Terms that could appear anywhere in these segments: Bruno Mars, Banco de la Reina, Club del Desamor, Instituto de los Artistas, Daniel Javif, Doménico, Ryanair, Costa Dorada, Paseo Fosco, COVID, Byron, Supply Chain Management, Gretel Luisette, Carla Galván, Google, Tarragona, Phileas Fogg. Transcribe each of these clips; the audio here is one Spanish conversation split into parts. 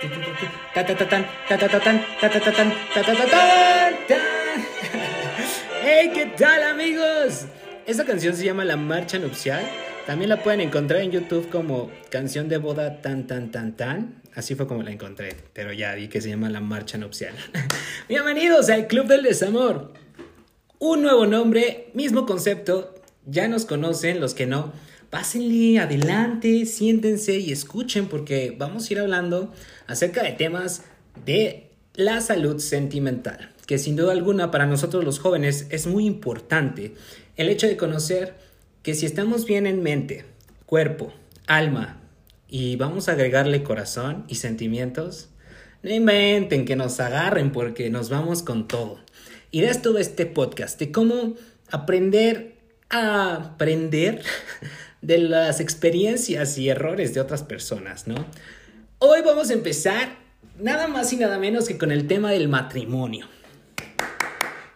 ¡Hey! ¿Qué tal, amigos? Esta canción se llama La Marcha Nupcial. También la pueden encontrar en YouTube como Canción de Boda Tan Tan Tan Tan. Así fue como la encontré, pero ya vi que se llama La Marcha Nupcial. Bienvenidos al Club del Desamor. Un nuevo nombre, mismo concepto. Ya nos conocen, los que no, pásenle adelante, siéntense y escuchen, porque vamos a ir hablando acerca de temas de la salud sentimental, que sin duda alguna para nosotros los jóvenes es muy importante. El hecho de conocer que si estamos bien en mente, cuerpo, alma, y vamos a agregarle corazón y sentimientos, no inventen que nos agarren porque nos vamos con todo. Y de esto va este podcast, de cómo aprender de las experiencias y errores de otras personas, ¿no? Hoy vamos a empezar nada más y nada menos que con el tema del matrimonio.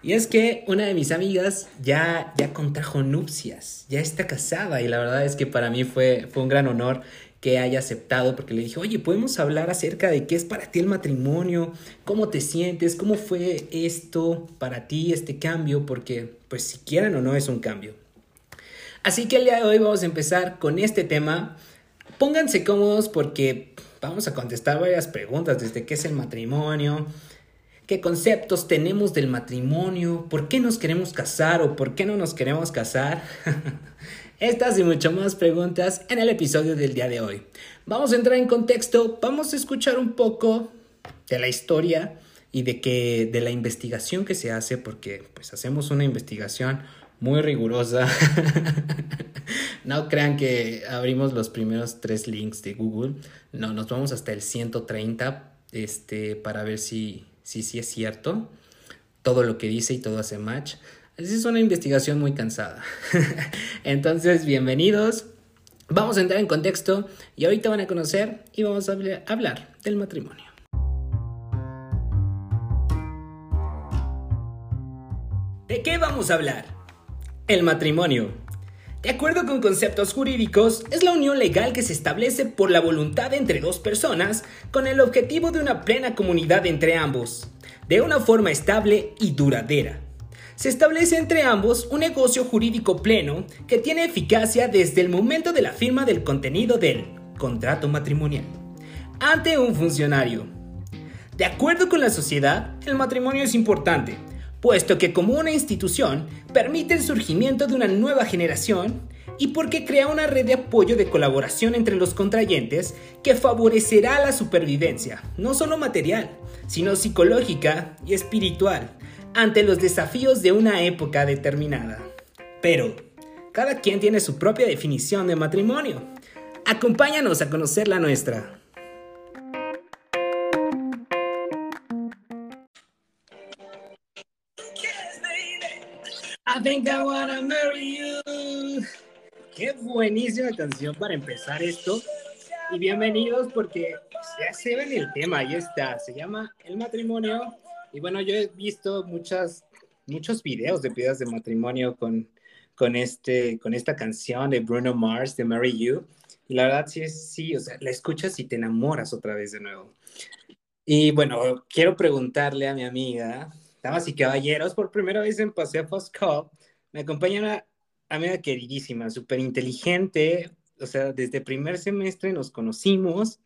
Y es que una de mis amigas ya contrajo nupcias, ya está casada, y la verdad es que para mí fue un gran honor que haya aceptado, porque le dije, oye, podemos hablar acerca de qué es para ti el matrimonio, cómo te sientes, cómo fue esto para ti, este cambio, porque pues si quieran o no es un cambio. Así que el día de hoy vamos a empezar con este tema. Pónganse cómodos porque vamos a contestar varias preguntas, desde qué es el matrimonio, qué conceptos tenemos del matrimonio, por qué nos queremos casar o por qué no nos queremos casar. Estas y mucho más preguntas en el episodio del día de hoy. Vamos a entrar en contexto, vamos a escuchar un poco de la historia y de la investigación que se hace, porque pues hacemos una investigación muy rigurosa. No crean que abrimos los primeros 3 links de Google. No, nos vamos hasta el 130 para ver si es cierto todo lo que dice y todo hace match. Es una investigación muy cansada. Entonces, bienvenidos. Vamos a entrar en contexto y ahorita van a conocer y vamos a hablar del matrimonio. ¿De qué vamos a hablar? El matrimonio. De acuerdo con conceptos jurídicos, es la unión legal que se establece por la voluntad entre dos personas con el objetivo de una plena comunidad entre ambos, de una forma estable y duradera. Se establece entre ambos un negocio jurídico pleno que tiene eficacia desde el momento de la firma del contenido del contrato matrimonial ante un funcionario. De acuerdo con la sociedad, el matrimonio es importante, puesto que como una institución permite el surgimiento de una nueva generación y porque crea una red de apoyo de colaboración entre los contrayentes que favorecerá la supervivencia, no solo material, sino psicológica y espiritual, ante los desafíos de una época determinada. Pero cada quien tiene su propia definición de matrimonio. Acompáñanos a conocer la nuestra. I think I wanna marry you. Qué buenísima canción para empezar esto. Y bienvenidos, porque ya se ven el tema, ahí está. Se llama El Matrimonio. Y bueno, yo he visto muchos videos de piedras de matrimonio con esta canción de Bruno Mars, de Marry You. Y la verdad sí, o sea, la escuchas y te enamoras otra vez de nuevo. Y bueno, quiero preguntarle a mi amiga, damas y caballeros, por primera vez en Paseo Fosco, me acompaña una amiga queridísima, súper inteligente. O sea, desde primer semestre nos conocimos.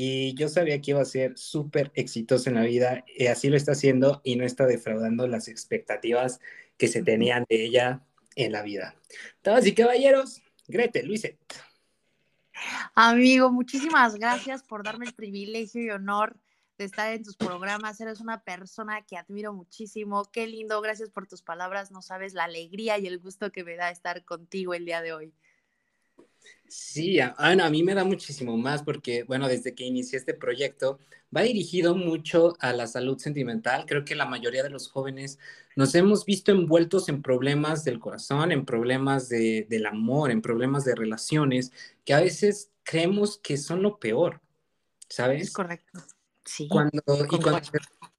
Y yo sabía que iba a ser súper exitoso en la vida, y así lo está haciendo, y no está defraudando las expectativas que se tenían de ella en la vida. Damas y caballeros, Gretel Luisette. Amigo, muchísimas gracias por darme el privilegio y honor de estar en tus programas. Eres una persona que admiro muchísimo. Qué lindo, gracias por tus palabras. No sabes la alegría y el gusto que me da estar contigo el día de hoy. Sí, a mí me da muchísimo más porque, bueno, desde que inicié este proyecto va dirigido mucho a la salud sentimental. Creo que la mayoría de los jóvenes nos hemos visto envueltos en problemas del corazón, en problemas del amor, en problemas de relaciones, que a veces creemos que son lo peor, ¿sabes? Es correcto, sí. Cuando te das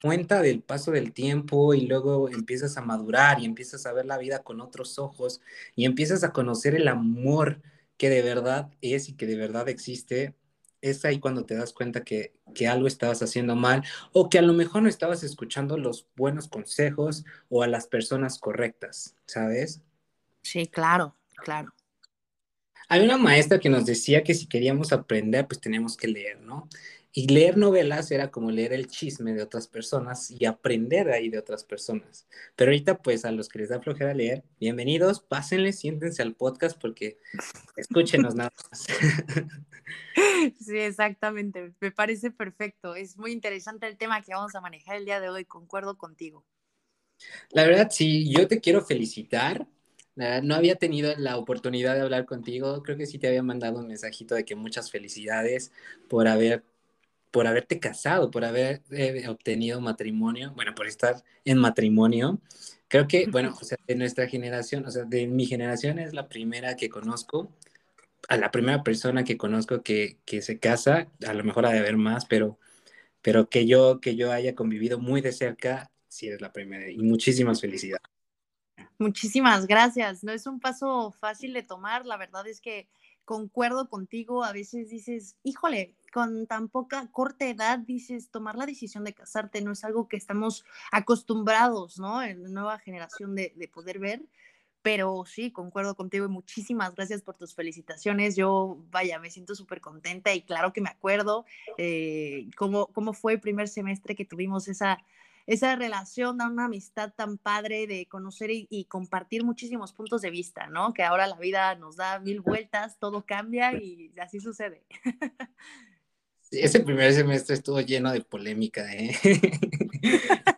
cuenta del paso del tiempo y luego empiezas a madurar y empiezas a ver la vida con otros ojos y empiezas a conocer el amor que de verdad es y que de verdad existe, es ahí cuando te das cuenta que que algo estabas haciendo mal o que a lo mejor no estabas escuchando los buenos consejos o a las personas correctas, ¿sabes? Sí, claro, claro. Hay una maestra que nos decía que si queríamos aprender, pues teníamos que leer, ¿no? Y leer novelas era como leer el chisme de otras personas y aprender ahí de otras personas. Pero ahorita, pues, a los que les da flojera leer, bienvenidos, pásenle, siéntense al podcast porque escúchenos nada más. Sí, exactamente. Me parece perfecto. Es muy interesante el tema que vamos a manejar el día de hoy. Concuerdo contigo. La verdad, sí, yo te quiero felicitar. No había tenido la oportunidad de hablar contigo. Creo que sí te había mandado un mensajito de que muchas felicidades por haberte casado, por haber obtenido matrimonio, bueno, por estar en matrimonio. Creo que, bueno, o sea, de nuestra generación, o sea, de mi generación es la primera que conozco, a la primera persona que conozco que se casa, a lo mejor ha de haber más, pero que yo haya convivido muy de cerca, sí eres la primera. Y muchísimas felicidades. Muchísimas gracias. No es un paso fácil de tomar. La verdad es que concuerdo contigo. A veces dices, híjole, con tan poca corta edad, dices, tomar la decisión de casarte no es algo que estamos acostumbrados, ¿no? En la nueva generación de poder ver. Pero sí, concuerdo contigo y muchísimas gracias por tus felicitaciones. Yo, vaya, me siento súper contenta y claro que me acuerdo cómo fue el primer semestre que tuvimos esa relación, da una amistad tan padre de conocer y compartir muchísimos puntos de vista, ¿no? Que ahora la vida nos da mil vueltas, todo cambia y así sucede. Sí, ese primer semestre estuvo lleno de polémica, ¿eh?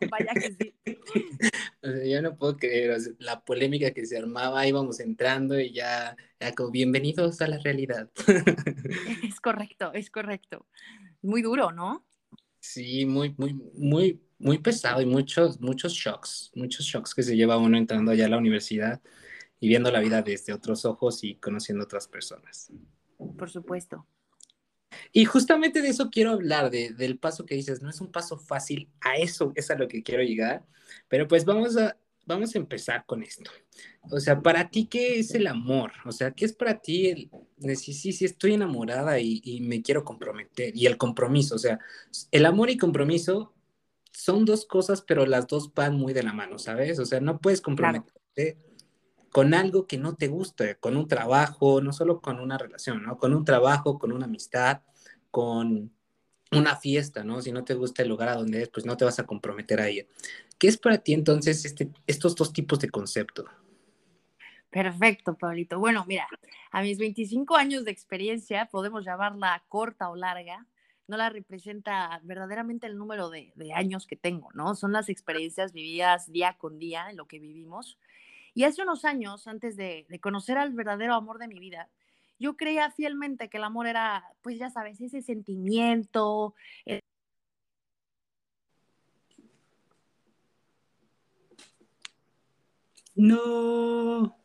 Vaya que sí. O sea, yo no puedo creer, o sea, la polémica que se armaba, íbamos entrando y ya como bienvenidos a la realidad. Es correcto, es correcto. Muy duro, ¿no? Sí, muy, muy, muy... muy pesado y muchos shocks que se lleva uno entrando ya a la universidad y viendo la vida desde otros ojos y conociendo otras personas. Por supuesto. Y justamente de eso quiero hablar, del paso que dices, no es un paso fácil, a eso es a lo que quiero llegar, pero pues vamos a empezar con esto. O sea, ¿para ti qué es el amor? O sea, ¿qué es para ti decir, sí, estoy enamorada y me quiero comprometer? Y el compromiso, o sea, el amor y compromiso son dos cosas, pero las dos van muy de la mano, ¿sabes? O sea, no puedes comprometerte con algo que no te guste, con un trabajo, no solo con una relación, ¿no? Con un trabajo, con una amistad, con una fiesta, ¿no? Si no te gusta el lugar a donde es, pues no te vas a comprometer a ir. ¿Qué es para ti, entonces, estos dos tipos de concepto? Perfecto, Pablito. Bueno, mira, a mis 25 años de experiencia, podemos llamarla corta o larga, no la representa verdaderamente el número de años que tengo, ¿no? Son las experiencias vividas día con día en lo que vivimos. Y hace unos años, antes de conocer al verdadero amor de mi vida, yo creía fielmente que el amor era, pues ya sabes, ese sentimiento. No...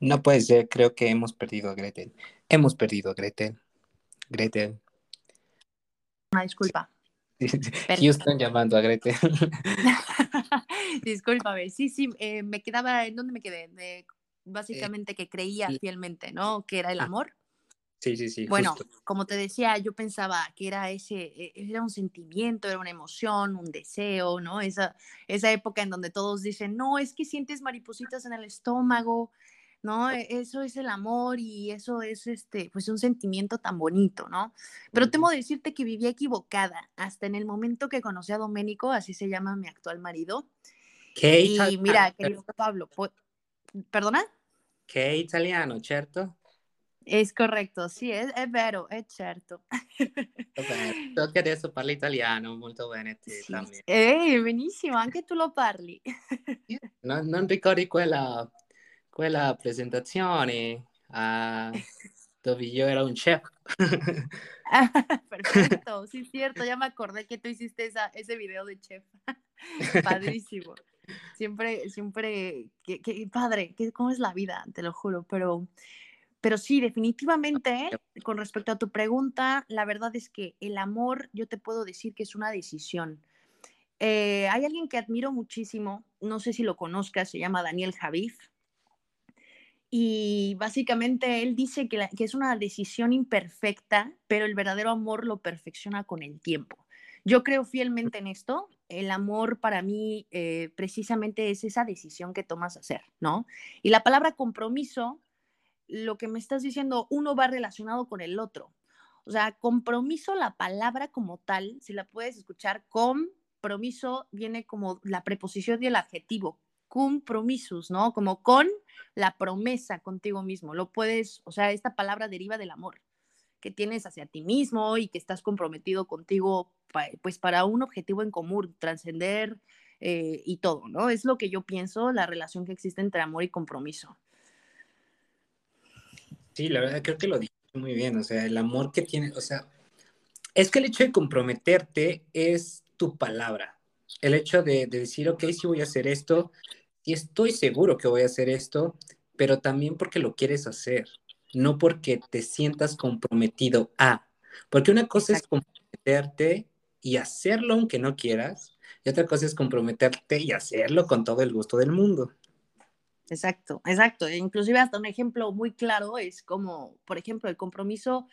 No puede ser, creo que hemos perdido a Gretel. Gretel. Una disculpa. Sí. Yo estoy llamando a Gretel. Discúlpame. Sí, me quedaba, ¿en dónde me quedé? Básicamente que creía fielmente, ¿no? Que era el amor. Sí. Bueno, justo. Como te decía, yo pensaba que era un sentimiento, era una emoción, un deseo, ¿no? Esa época en donde todos dicen, no, es que sientes maripositas en el estómago, ¿no? Eso es el amor y eso es pues un sentimiento tan bonito, ¿no? Pero temo decirte que vivía equivocada hasta en el momento que conocí a Doménico, así se llama mi actual marido. Y mira, querido Pablo, ¿perdona? ¿Qué italiano, cierto? Es correcto, sí, es vero, es cierto. Yo que adesso parlo italiano, molto bene te también. Benissimo, anche tu lo parli. Non ricordi quella presentazione dove yo era un chef. Perfecto, sí, cierto, ya me acordé que tú hiciste ese video de chef. Padrísimo. Siempre, qué padre, cómo es la vida, te lo juro, pero sí, definitivamente, con respecto a tu pregunta, la verdad es que el amor, yo te puedo decir que es una decisión. Hay alguien que admiro muchísimo, no sé si lo conozcas, se llama Daniel Javif. Y básicamente él dice que es una decisión imperfecta, pero el verdadero amor lo perfecciona con el tiempo. Yo creo fielmente en esto. El amor para mí precisamente es esa decisión que tomas hacer, ¿no? Y la palabra compromiso, lo que me estás diciendo, uno va relacionado con el otro. O sea, compromiso, la palabra como tal, si la puedes escuchar, compromiso viene como la preposición y el adjetivo, compromisos, ¿no? Como con la promesa contigo mismo. Lo puedes, o sea, esta palabra deriva del amor que tienes hacia ti mismo y que estás comprometido contigo, pues para un objetivo en común, trascender y todo, ¿no? Es lo que yo pienso, la relación que existe entre amor y compromiso. Sí, la verdad creo que lo dijiste muy bien, o sea, el amor que tiene, o sea, es que el hecho de comprometerte es tu palabra, el hecho de decir, ok, sí voy a hacer esto, y estoy seguro que voy a hacer esto, pero también porque lo quieres hacer, no porque te sientas comprometido a, porque una cosa es comprometerte y hacerlo aunque no quieras, y otra cosa es comprometerte y hacerlo con todo el gusto del mundo. Exacto, exacto. Inclusive hasta un ejemplo muy claro es como, por ejemplo, el compromiso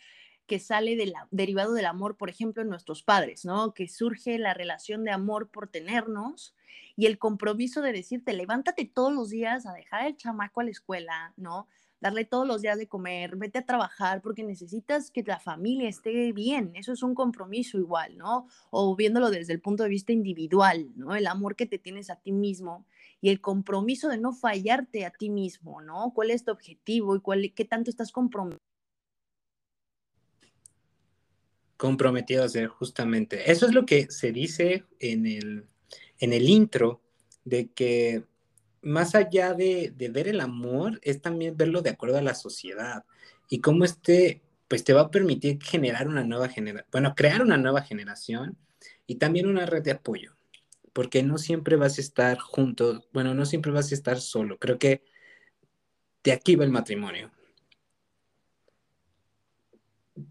que sale derivado del amor, por ejemplo, en nuestros padres, ¿no? Que surge la relación de amor por tenernos y el compromiso de decirte, levántate todos los días a dejar al chamaco a la escuela, ¿no? Darle todos los días de comer, vete a trabajar porque necesitas que la familia esté bien. Eso es un compromiso igual, ¿no? O viéndolo desde el punto de vista individual, ¿no? El amor que te tienes a ti mismo y el compromiso de no fallarte a ti mismo, ¿no? ¿Cuál es tu objetivo y qué tanto estás comprometido a hacer justamente? Eso es lo que se dice en el intro de que más allá de ver el amor, es también verlo de acuerdo a la sociedad y cómo pues te va a permitir generar una nueva crear una nueva generación y también una red de apoyo, porque no siempre vas a estar juntos, no siempre vas a estar solo. Creo que de aquí va el matrimonio,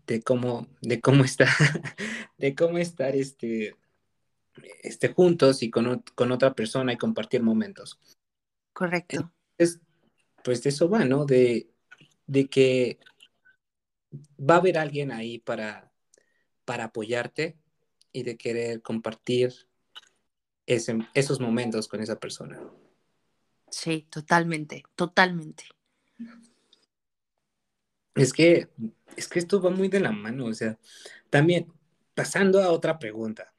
de cómo estar juntos y con otra persona y compartir momentos. Correcto. Entonces, pues de eso va, ¿no? De que va a haber alguien ahí para apoyarte y de querer compartir esos momentos con esa persona. Sí, totalmente, totalmente. Es que esto va muy de la mano, o sea, también pasando a otra pregunta.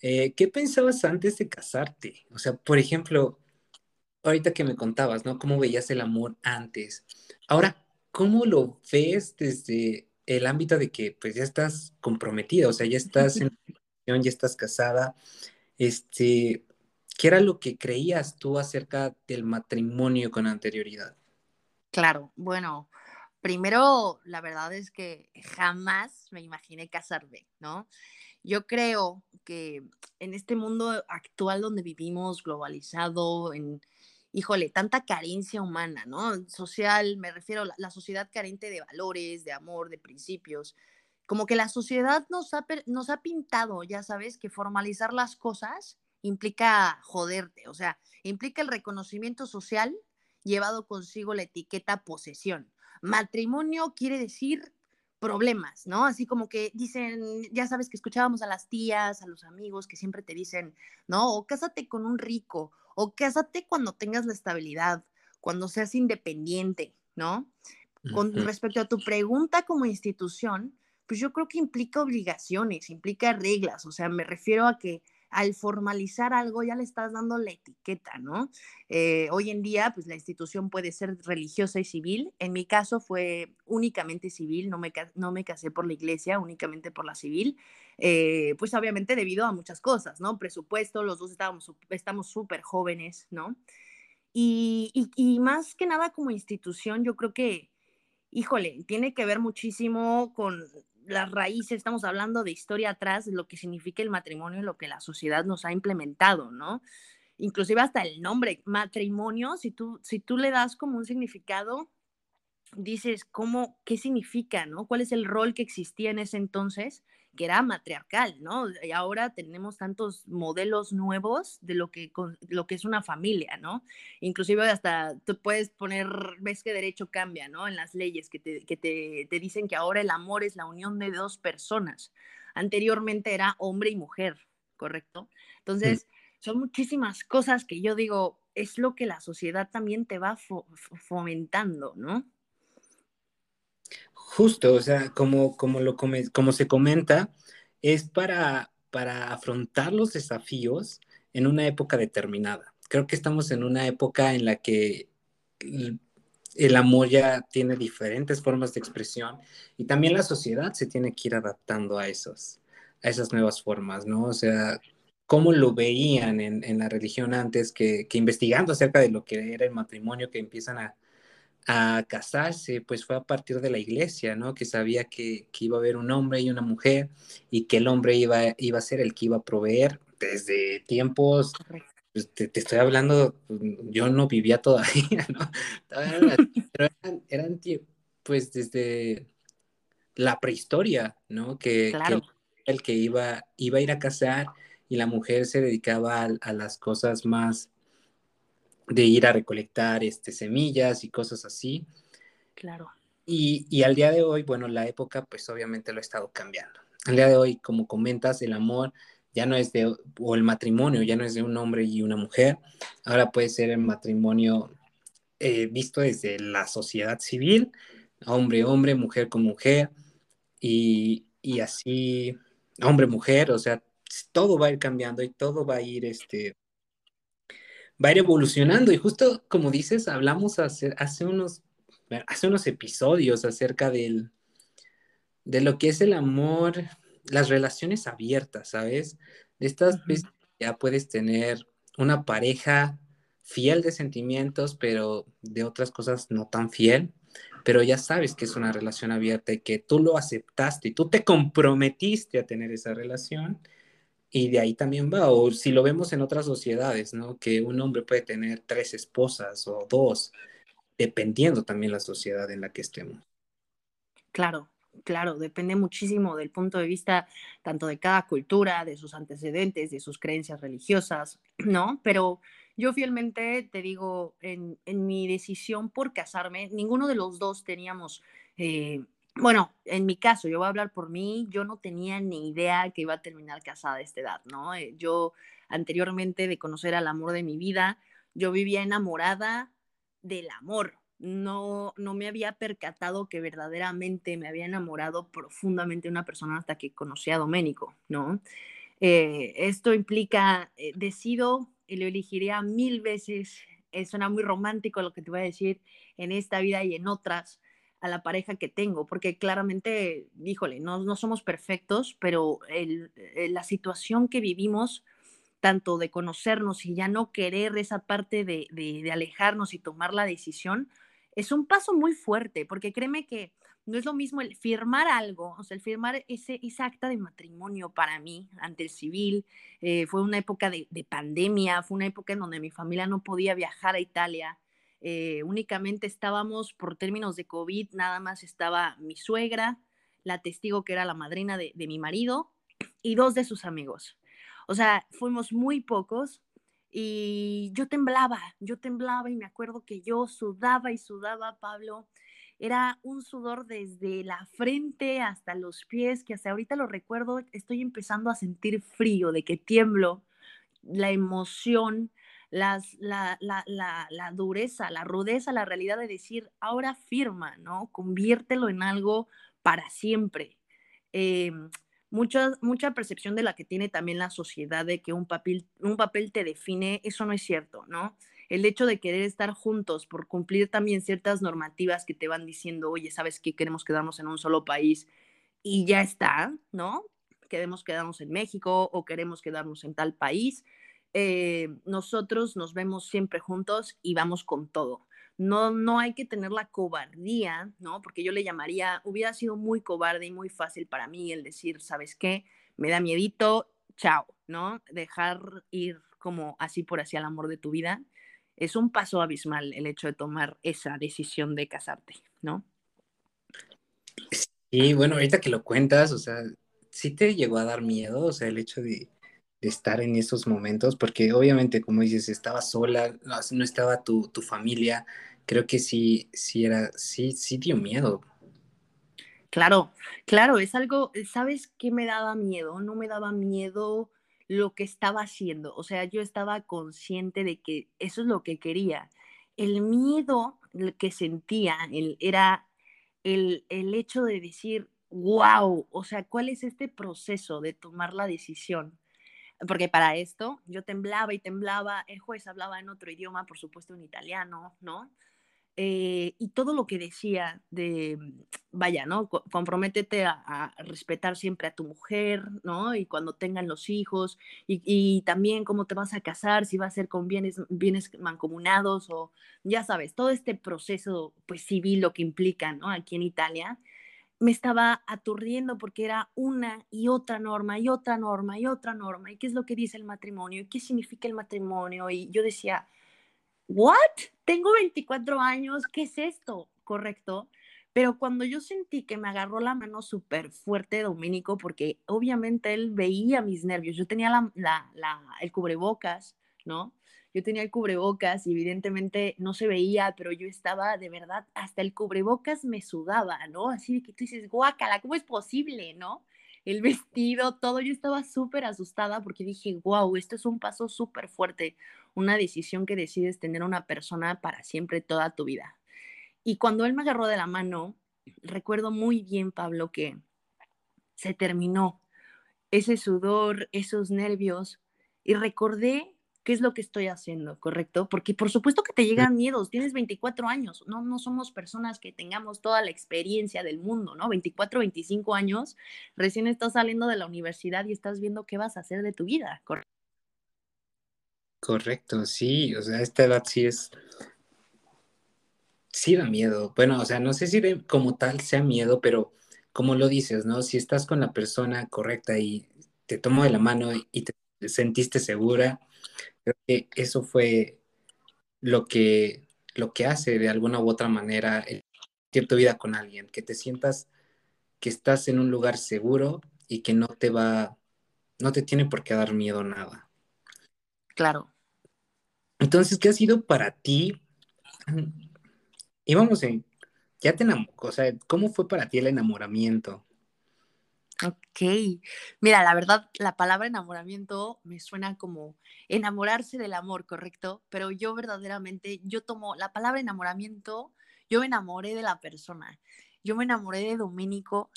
¿Qué pensabas antes de casarte? O sea, por ejemplo, ahorita que me contabas, ¿no? ¿Cómo veías el amor antes? Ahora, ¿cómo lo ves desde el ámbito de que pues ya estás comprometida? O sea, ya estás en relación, ya estás casada. ¿Qué era lo que creías tú acerca del matrimonio con anterioridad? Claro, bueno, primero, la verdad es que jamás me imaginé casarme, ¿no? Yo creo que en este mundo actual donde vivimos, globalizado, tanta carencia humana, ¿no? Social, me refiero a la sociedad carente de valores, de amor, de principios. Como que la sociedad nos ha pintado, ya sabes, que formalizar las cosas implica joderte, o sea, implica el reconocimiento social llevado consigo la etiqueta posesión. Matrimonio quiere decir problemas, ¿no? Así como que dicen, ya sabes que escuchábamos a las tías, a los amigos que siempre te dicen, ¿no? O cásate con un rico, o cásate cuando tengas la estabilidad, cuando seas independiente, ¿no? Con respecto a tu pregunta como institución, pues yo creo que implica obligaciones, implica reglas, o sea, me refiero a que al formalizar algo ya le estás dando la etiqueta, ¿no? Hoy en día, pues la institución puede ser religiosa y civil. En mi caso fue únicamente civil, no me casé por la iglesia, únicamente por la civil. Pues obviamente debido a muchas cosas, ¿no? Presupuesto, los dos estamos súper jóvenes, ¿no? Y más que nada como institución, yo creo que, tiene que ver muchísimo con las raíces, estamos hablando de historia atrás, lo que significa el matrimonio y lo que la sociedad nos ha implementado, ¿no? Inclusive hasta el nombre, matrimonio, si tú le das como un significado, dices, ¿cómo, qué significa, no? ¿Cuál es el rol que existía en ese entonces? Que era matriarcal, ¿no? Y ahora tenemos tantos modelos nuevos de lo que es una familia, ¿no? Inclusive hasta tú puedes poner, ves que derecho cambia, ¿no? En las leyes que te dicen que ahora el amor es la unión de dos personas. Anteriormente era hombre y mujer, ¿correcto? Entonces, son muchísimas cosas que yo digo, es lo que la sociedad también te va fomentando, ¿no? Justo, o sea, como se comenta, es para afrontar los desafíos en una época determinada. Creo que estamos en una época en la que el amor ya tiene diferentes formas de expresión y también la sociedad se tiene que ir adaptando a esas nuevas formas, ¿no? O sea, cómo lo veían en la religión antes, que investigando acerca de lo que era el matrimonio, que empiezan a casarse, pues fue a partir de la iglesia, ¿no? Que sabía que iba a haber un hombre y una mujer, y que el hombre iba a ser el que iba a proveer desde tiempos, pues te estoy hablando, yo no vivía todavía, ¿no? Eran pues desde la prehistoria, ¿no? Claro. Que el que iba a ir a casar, y la mujer se dedicaba a las cosas más de ir a recolectar semillas y cosas así. Claro. Y al día de hoy, bueno, la época pues obviamente lo ha estado cambiando. Al día de hoy, como comentas, el amor ya no es o el matrimonio ya no es de un hombre y una mujer. Ahora puede ser el matrimonio visto desde la sociedad civil, hombre, mujer con mujer, y así, hombre-mujer, o sea, todo va a ir cambiando y todo va a ir va a ir evolucionando. Y justo como dices, hablamos hace unos episodios acerca de lo que es el amor, las relaciones abiertas, ¿sabes? De estas veces ya puedes tener una pareja fiel de sentimientos, pero de otras cosas no tan fiel, pero ya sabes que es una relación abierta y que tú lo aceptaste y tú te comprometiste a tener esa relación. Y de ahí también va, o si lo vemos en otras sociedades, ¿no? Que un hombre puede tener 3 esposas o 2, dependiendo también la sociedad en la que estemos. Claro, depende muchísimo del punto de vista tanto de cada cultura, de sus antecedentes, de sus creencias religiosas, ¿no? Pero yo fielmente te digo, en mi decisión por casarme, ninguno de los dos teníamos... Bueno, en mi caso, yo voy a hablar por mí, yo no tenía ni idea que iba a terminar casada a esta edad, ¿no? Yo, anteriormente de conocer al amor de mi vida, yo vivía enamorada del amor. No me había percatado que verdaderamente me había enamorado profundamente de una persona hasta que conocí a Doménico, ¿no? Esto implica, decido, y lo elegiría 1000 veces, suena muy romántico lo que te voy a decir, en esta vida y en otras, a la pareja que tengo, porque claramente, híjole, no somos perfectos, pero la situación que vivimos, tanto de conocernos y ya no querer esa parte de alejarnos y tomar la decisión, es un paso muy fuerte, porque créeme que no es lo mismo el firmar algo, o sea, el firmar esa acta de matrimonio para mí ante el civil, fue una época de pandemia, fue una época en donde mi familia no podía viajar a Italia, únicamente estábamos por términos de COVID, nada más estaba mi suegra, la testigo que era la madrina de mi marido y 2 de sus amigos. O sea, fuimos muy pocos y yo temblaba y me acuerdo que yo sudaba, Pablo. Era un sudor desde la frente hasta los pies, que hasta ahorita lo recuerdo, estoy empezando a sentir frío, de que tiemblo, la emoción, la dureza, la rudeza, la realidad de decir, ahora firma, ¿no? Conviértelo en algo para siempre. Mucha percepción de la que tiene también la sociedad de que un papel te define, eso no es cierto, ¿no? El hecho de querer estar juntos por cumplir también ciertas normativas que te van diciendo, oye, ¿sabes qué? Queremos quedarnos en un solo país y ya está, ¿no? Queremos quedarnos en México o queremos quedarnos en tal país. Nosotros nos vemos siempre juntos y vamos con todo. No hay que tener la cobardía, ¿no? Porque yo le llamaría, hubiera sido muy cobarde y muy fácil para mí el decir, ¿sabes qué? Me da miedito, chao, ¿no? Dejar ir como así por así al amor de tu vida. Es un paso abismal el hecho de tomar esa decisión de casarte, ¿no? Sí, bueno, ahorita que lo cuentas, o sea, sí te llegó a dar miedo, o sea, el hecho de estar en esos momentos, porque obviamente, como dices, estaba sola, no estaba tu familia, creo que sí dio miedo. Claro, es algo, ¿sabes qué me daba miedo? No me daba miedo lo que estaba haciendo, o sea, yo estaba consciente de que eso es lo que quería. El miedo que sentía era el hecho de decir, wow, o sea, ¿cuál es este proceso de tomar la decisión? Porque para esto yo temblaba y temblaba, el juez hablaba en otro idioma, por supuesto en italiano, ¿no? Y todo lo que decía de, vaya, ¿no? Comprométete a respetar siempre a tu mujer, ¿no? Y cuando tengan los hijos, y también cómo te vas a casar, si va a ser con bienes mancomunados, o ya sabes, todo este proceso pues civil, lo que implica, ¿no? Aquí en Italia, me estaba aturdiendo porque era una y otra norma, y otra norma, y otra norma, y qué es lo que dice el matrimonio, y qué significa el matrimonio, y yo decía, ¿what? Tengo 24 años, ¿qué es esto? ¿Correcto? Pero cuando yo sentí que me agarró la mano súper fuerte Doménico, porque obviamente él veía mis nervios, yo tenía el cubrebocas, ¿no? Yo tenía el cubrebocas y evidentemente no se veía, pero yo estaba de verdad, hasta el cubrebocas me sudaba, ¿no? Así de que tú dices, guácala, ¿cómo es posible, no? El vestido, todo, yo estaba súper asustada porque dije, wow, esto es un paso súper fuerte, una decisión que decides tener una persona para siempre toda tu vida. Y cuando él me agarró de la mano, recuerdo muy bien, Pablo, que se terminó ese sudor, esos nervios, y recordé qué es lo que estoy haciendo, ¿correcto? Porque por supuesto que te llegan miedos, tienes 24 años, no somos personas que tengamos toda la experiencia del mundo, ¿no? 24, 25 años, recién estás saliendo de la universidad y estás viendo qué vas a hacer de tu vida, ¿correcto? Correcto, sí, o sea, esta edad sí da miedo, bueno, o sea, no sé si como tal sea miedo, pero como lo dices, ¿no? Si estás con la persona correcta y te tomó de la mano y te sentiste segura, creo que eso fue lo que hace de alguna u otra manera tu vida con alguien, que te sientas que estás en un lugar seguro y que no te tiene por qué dar miedo nada. Claro. Entonces, ¿qué ha sido para ti? Y vamos, ya te enamoró, o sea, ¿cómo fue para ti el enamoramiento? Ok, mira, la verdad, la palabra enamoramiento me suena como enamorarse del amor, ¿correcto? Pero yo verdaderamente, yo tomo la palabra enamoramiento, yo me enamoré de la persona, yo me enamoré de Doménico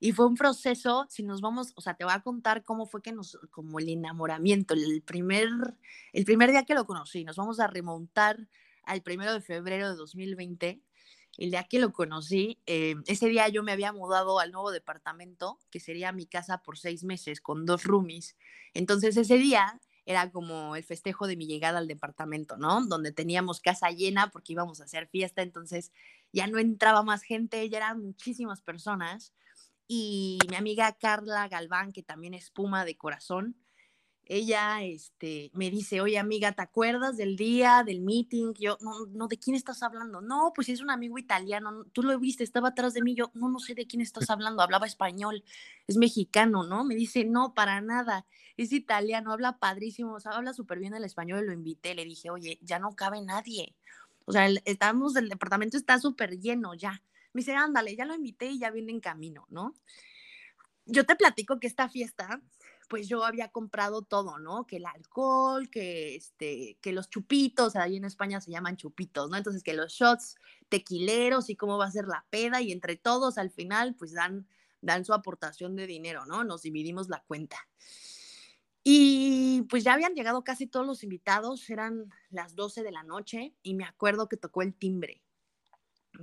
y fue un proceso, si nos vamos, o sea, te voy a contar cómo fue que como el enamoramiento, el primer día que lo conocí, nos vamos a remontar al 1 de febrero de 2020, el día que lo conocí, ese día yo me había mudado al nuevo departamento, que sería mi casa por 6 meses, con 2 roomies. Entonces ese día era como el festejo de mi llegada al departamento, ¿no? Donde teníamos casa llena porque íbamos a hacer fiesta, entonces ya no entraba más gente, ya eran muchísimas personas. Y mi amiga Carla Galván, que también es puma de corazón, ella me dice, oye amiga, ¿te acuerdas del día, del meeting? Yo, no, ¿de quién estás hablando? No, pues es un amigo italiano, tú lo viste, estaba atrás de mí. Yo, no sé de quién estás hablando, hablaba español, es mexicano, ¿no? Me dice, no, para nada, es italiano, habla padrísimo, o sea, habla súper bien el español, lo invité, le dije, oye, ya no cabe nadie, o sea, el departamento está súper lleno ya. Me dice, ándale, ya lo invité y ya viene en camino, ¿no? Yo te platico que esta fiesta, pues yo había comprado todo, ¿no? Que el alcohol, que los chupitos, ahí en España se llaman chupitos, ¿no? Entonces que los shots tequileros y cómo va a ser la peda, y entre todos al final pues dan su aportación de dinero, ¿no? Nos dividimos la cuenta. Y pues ya habían llegado casi todos los invitados, eran las 12 de la noche y me acuerdo que tocó el timbre.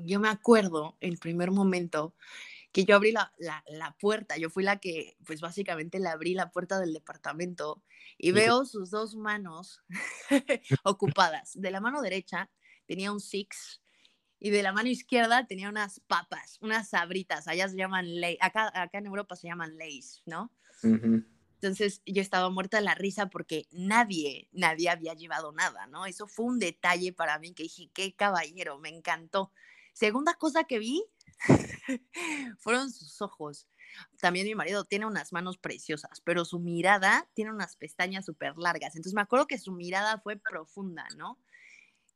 Yo me acuerdo el primer momento que yo abrí la puerta, yo fui la que, pues básicamente le abrí la puerta del departamento y veo sus 2 manos ocupadas. De la mano derecha tenía un six y de la mano izquierda tenía unas papas, unas sabritas, allá se llaman Lays, acá en Europa se llaman Lays, ¿no? Uh-huh. Entonces yo estaba muerta de la risa porque nadie había llevado nada, ¿no? Eso fue un detalle para mí que dije, qué caballero, me encantó. Segunda cosa que vi fueron sus ojos. También mi marido tiene unas manos preciosas, pero su mirada tiene unas pestañas súper largas. Entonces me acuerdo que su mirada fue profunda, ¿no?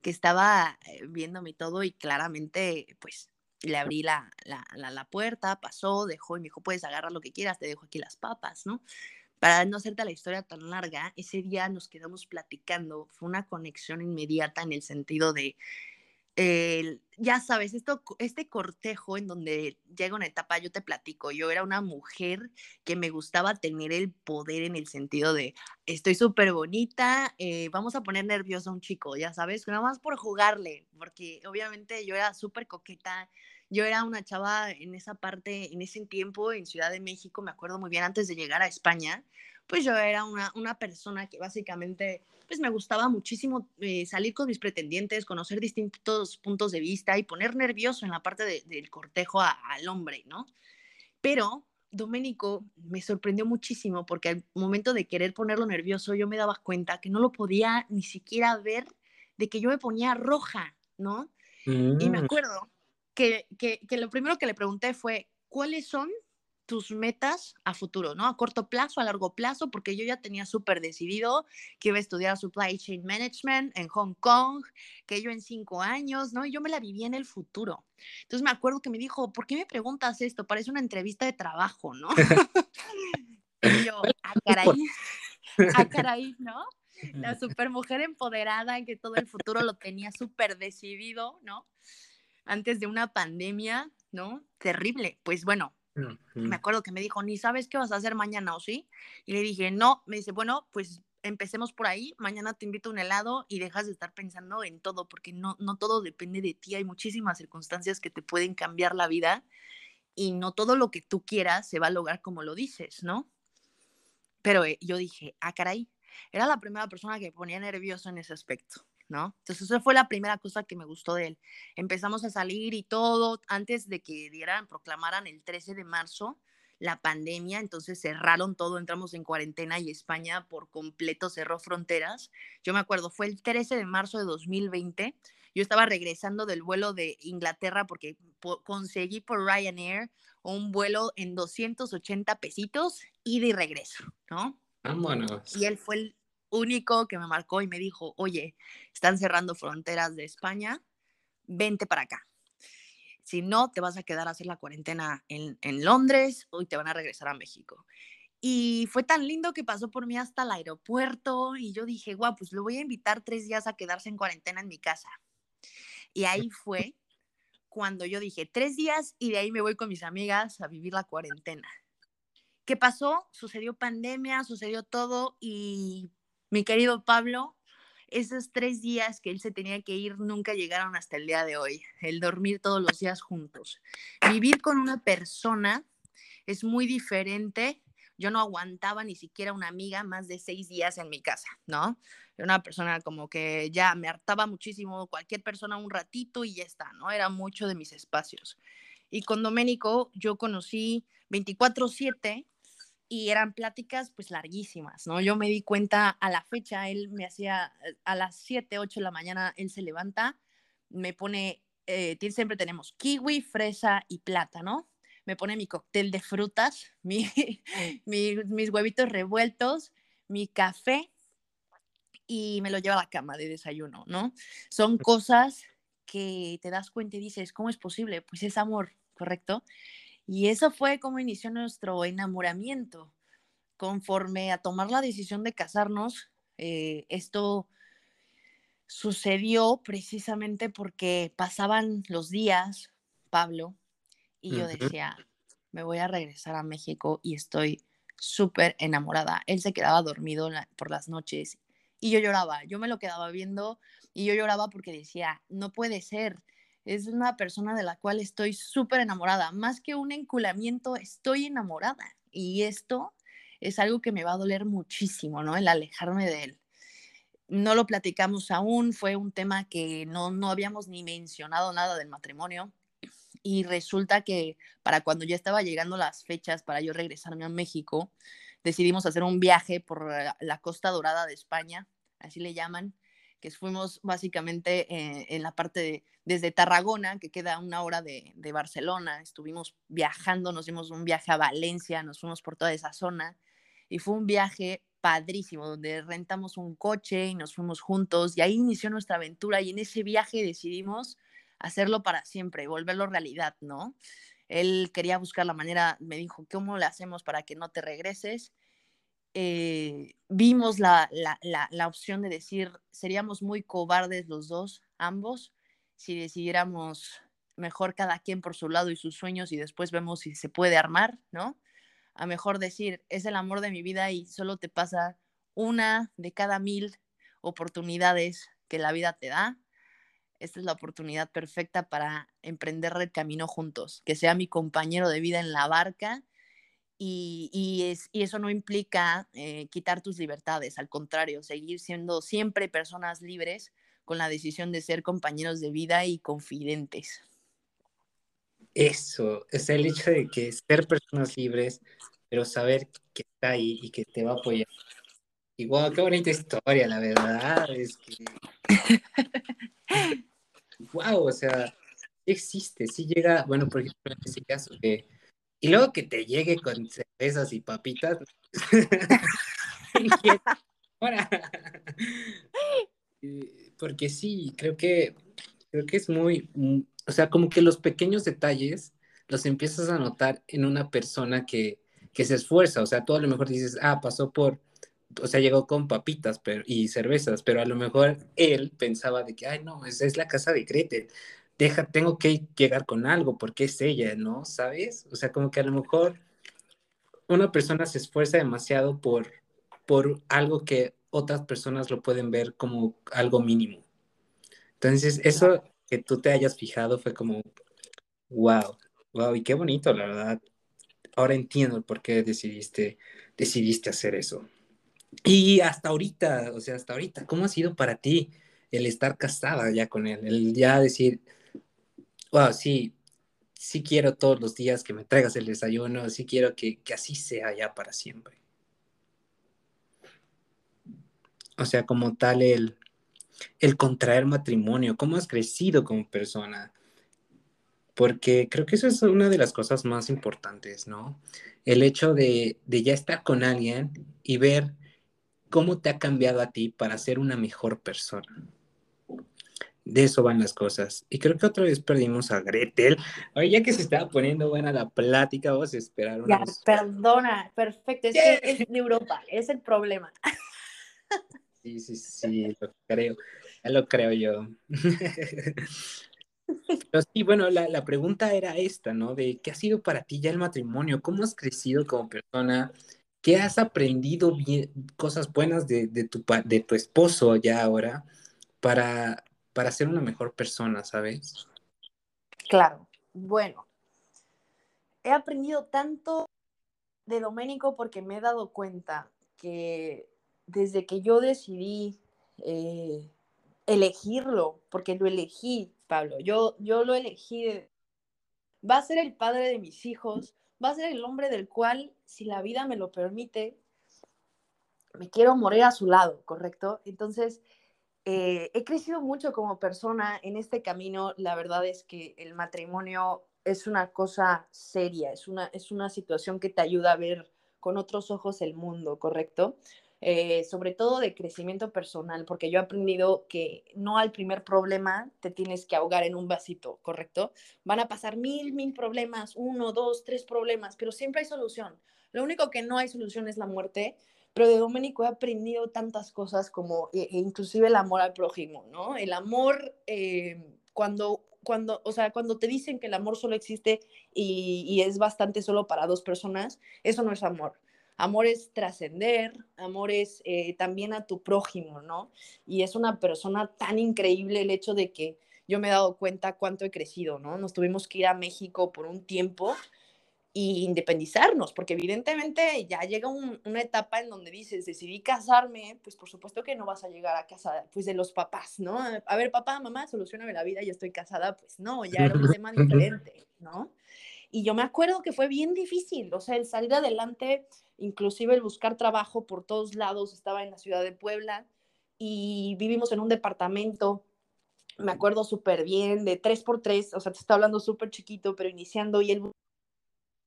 Que estaba viéndome todo y claramente, pues, le abrí la puerta, pasó, dejó y me dijo, puedes agarrar lo que quieras, te dejo aquí las papas, ¿no? Para no hacerte la historia tan larga, ese día nos quedamos platicando, fue una conexión inmediata en el sentido de, ya sabes, este cortejo en donde llega una etapa, yo te platico, yo era una mujer que me gustaba tener el poder en el sentido de, estoy súper bonita, vamos a poner nervioso a un chico, ya sabes, nada más por jugarle, porque obviamente yo era súper coqueta. Yo era una chava en esa parte, en ese tiempo, en Ciudad de México, me acuerdo muy bien, antes de llegar a España, pues yo era una persona que básicamente, pues me gustaba muchísimo salir con mis pretendientes, conocer distintos puntos de vista y poner nervioso en la parte del cortejo al hombre, ¿no? Pero Doménico me sorprendió muchísimo porque al momento de querer ponerlo nervioso, yo me daba cuenta que no lo podía ni siquiera ver, de que yo me ponía roja, ¿no? Y me acuerdo que lo primero que le pregunté fue, ¿cuáles son tus metas a futuro, ¿no? A corto plazo, a largo plazo, porque yo ya tenía súper decidido que iba a estudiar Supply Chain Management en Hong Kong, que yo en 5 años, ¿no? Y yo me la vivía en el futuro. Entonces me acuerdo que me dijo, ¿por qué me preguntas esto? Parece una entrevista de trabajo, ¿no? Y yo, ah, caray, ¿no? La súper mujer empoderada que todo el futuro lo tenía súper decidido, ¿no? Antes de una pandemia, ¿no? Terrible. Pues bueno, me acuerdo que me dijo, ni sabes qué vas a hacer mañana, ¿o sí? Y le dije, no. Me dice, bueno, pues empecemos por ahí. Mañana te invito a un helado y dejas de estar pensando en todo, porque no todo depende de ti. Hay muchísimas circunstancias que te pueden cambiar la vida y no todo lo que tú quieras se va a lograr como lo dices, ¿no? Pero yo dije, ah, caray. Era la primera persona que me ponía nervioso en ese aspecto, ¿no? Entonces esa fue la primera cosa que me gustó de él. Empezamos a salir y todo, antes de que proclamaran el 13 de marzo la pandemia, entonces cerraron todo, entramos en cuarentena y España por completo cerró fronteras. Yo me acuerdo, fue el 13 de marzo de 2020, yo estaba regresando del vuelo de Inglaterra porque conseguí por Ryanair un vuelo en 280 pesitos, ida y regreso, ¿no? Vámonos. Y él fue el único que me marcó y me dijo, oye, están cerrando fronteras de España, vente para acá. Si no, te vas a quedar a hacer la cuarentena en Londres o te van a regresar a México. Y fue tan lindo que pasó por mí hasta el aeropuerto y yo dije, guau, pues lo voy a invitar 3 días a quedarse en cuarentena en mi casa. Y ahí fue cuando yo dije, 3 días y de ahí me voy con mis amigas a vivir la cuarentena. ¿Qué pasó? Sucedió pandemia, sucedió todo y mi querido Pablo, esos 3 días que él se tenía que ir nunca llegaron hasta el día de hoy. El dormir todos los días juntos. Vivir con una persona es muy diferente. Yo no aguantaba ni siquiera una amiga más de 6 días en mi casa, ¿no? Era una persona como que ya me hartaba muchísimo cualquier persona un ratito y ya está, ¿no? Era mucho de mis espacios. Y con Doménico yo conocí 24/7, y eran pláticas, pues, larguísimas, ¿no? Yo me di cuenta a la fecha, él me hacía a las 7, 8 de la mañana, él se levanta, me pone, siempre tenemos kiwi, fresa y plátano, me pone mi cóctel de frutas, mis huevitos revueltos, mi café, y me lo lleva a la cama de desayuno, ¿no? Son cosas que te das cuenta y dices, ¿cómo es posible? Pues es amor, ¿correcto? Y eso fue como inició nuestro enamoramiento. Conforme a tomar la decisión de casarnos, esto sucedió precisamente porque pasaban los días, Pablo, y yo decía, me voy a regresar a México y estoy súper enamorada. Él se quedaba dormido por las noches y yo lloraba. Yo me lo quedaba viendo y yo lloraba porque decía, no puede ser. Es una persona de la cual estoy súper enamorada. Más que un enculamiento, estoy enamorada. Y esto es algo que me va a doler muchísimo, ¿no? El alejarme de él. No lo platicamos aún. Fue un tema que no habíamos ni mencionado nada del matrimonio. Y resulta que para cuando ya estaba llegando las fechas para yo regresarme a México, decidimos hacer un viaje por la Costa Dorada de España, así le llaman, que fuimos básicamente en la parte desde Tarragona, que queda a 1 hora de Barcelona. Estuvimos viajando, nos dimos un viaje a Valencia, nos fuimos por toda esa zona, y fue un viaje padrísimo, donde rentamos un coche y nos fuimos juntos, y ahí inició nuestra aventura, y en ese viaje decidimos hacerlo para siempre, volverlo realidad, ¿no? Él quería buscar la manera, me dijo, ¿cómo le hacemos para que no te regreses? Vimos la opción de decir, seríamos muy cobardes los dos, ambos, si decidiéramos mejor cada quien por su lado y sus sueños y después vemos si se puede armar, ¿no? A mejor decir, es el amor de mi vida y solo te pasa 1 de cada 1000 oportunidades que la vida te da. Esta es la oportunidad perfecta para emprender el camino juntos, que sea mi compañero de vida en la barca. Y eso no implica quitar tus libertades, al contrario, seguir siendo siempre personas libres con la decisión de ser compañeros de vida y confidentes. Eso, es el hecho de que ser personas libres, pero saber que está ahí y que te va a apoyar. Y wow, qué bonita historia, la verdad, es que... wow, o sea, existe, sí llega, bueno, por ejemplo, en ese caso que... Y luego que te llegue con cervezas y papitas. Porque sí, creo que es muy... O sea, como que los pequeños detalles los empiezas a notar en una persona que se esfuerza. O sea, tú a lo mejor dices, pasó por... O sea, llegó con papitas y cervezas, pero a lo mejor él pensaba de que, no, esa es la casa de Gretel. Tengo que llegar con algo porque es ella, ¿no? ¿Sabes? O sea, como que a lo mejor una persona se esfuerza demasiado por algo que otras personas lo pueden ver como algo mínimo. Entonces, eso que tú te hayas fijado fue como, wow, y qué bonito, la verdad. Ahora entiendo por qué decidiste hacer eso. Y hasta ahorita, ¿cómo ha sido para ti el estar casada ya con él? El ya decir... Wow, sí quiero todos los días que me traigas el desayuno, sí quiero que así sea ya para siempre. O sea, como tal, el contraer matrimonio, cómo has crecido como persona. Porque creo que eso es una de las cosas más importantes, ¿no? El hecho de ya estar con alguien y ver cómo te ha cambiado a ti para ser una mejor persona. De eso van las cosas. Y creo que otra vez perdimos a Gretel. Oye, ya que se estaba poniendo buena la plática, vamos a esperar unos... Ya, perdona, perfecto. Es que es de Europa, es el problema. Sí, ya lo creo yo. Pero sí, bueno, la pregunta era esta, ¿no? De qué ha sido para ti ya el matrimonio, cómo has crecido como persona, qué has aprendido bien, cosas buenas de tu esposo ya ahora para ser una mejor persona, ¿sabes? Claro. Bueno, he aprendido tanto de Doménico porque me he dado cuenta que desde que yo decidí elegirlo, porque lo elegí, Pablo, yo lo elegí, va a ser el padre de mis hijos, va a ser el hombre del cual, si la vida me lo permite, me quiero morir a su lado, ¿correcto? Entonces, he crecido mucho como persona en este camino. La verdad es que el matrimonio es una cosa seria, es una situación que te ayuda a ver con otros ojos el mundo, ¿correcto? Sobre todo de crecimiento personal, porque yo he aprendido que no al primer problema te tienes que ahogar en un vasito, ¿correcto? Van a pasar 1000 problemas, 1, 2, 3 problemas, pero siempre hay solución. Lo único que no hay solución es la muerte. Pero de Doménico he aprendido tantas cosas como inclusive el amor al prójimo, ¿no? El amor, cuando te dicen que el amor solo existe y es bastante solo para 2 personas, eso no es amor. Amor es trascender, amor es también a tu prójimo, ¿no? Y es una persona tan increíble el hecho de que yo me he dado cuenta cuánto he crecido, ¿no? Nos tuvimos que ir a México por un tiempo y independizarnos, porque evidentemente ya llega una etapa en donde dices, decidí casarme, pues por supuesto que no vas a llegar a casa, pues de los papás, ¿no? A ver, papá, mamá, solucioname la vida, ya estoy casada, pues no, ya era un tema diferente, ¿no? Y yo me acuerdo que fue bien difícil, o sea, el salir adelante, inclusive el buscar trabajo por todos lados, estaba en la ciudad de Puebla, y vivimos en un departamento, me acuerdo súper bien, de 3x3, o sea, te estoy hablando súper chiquito, pero iniciando, y él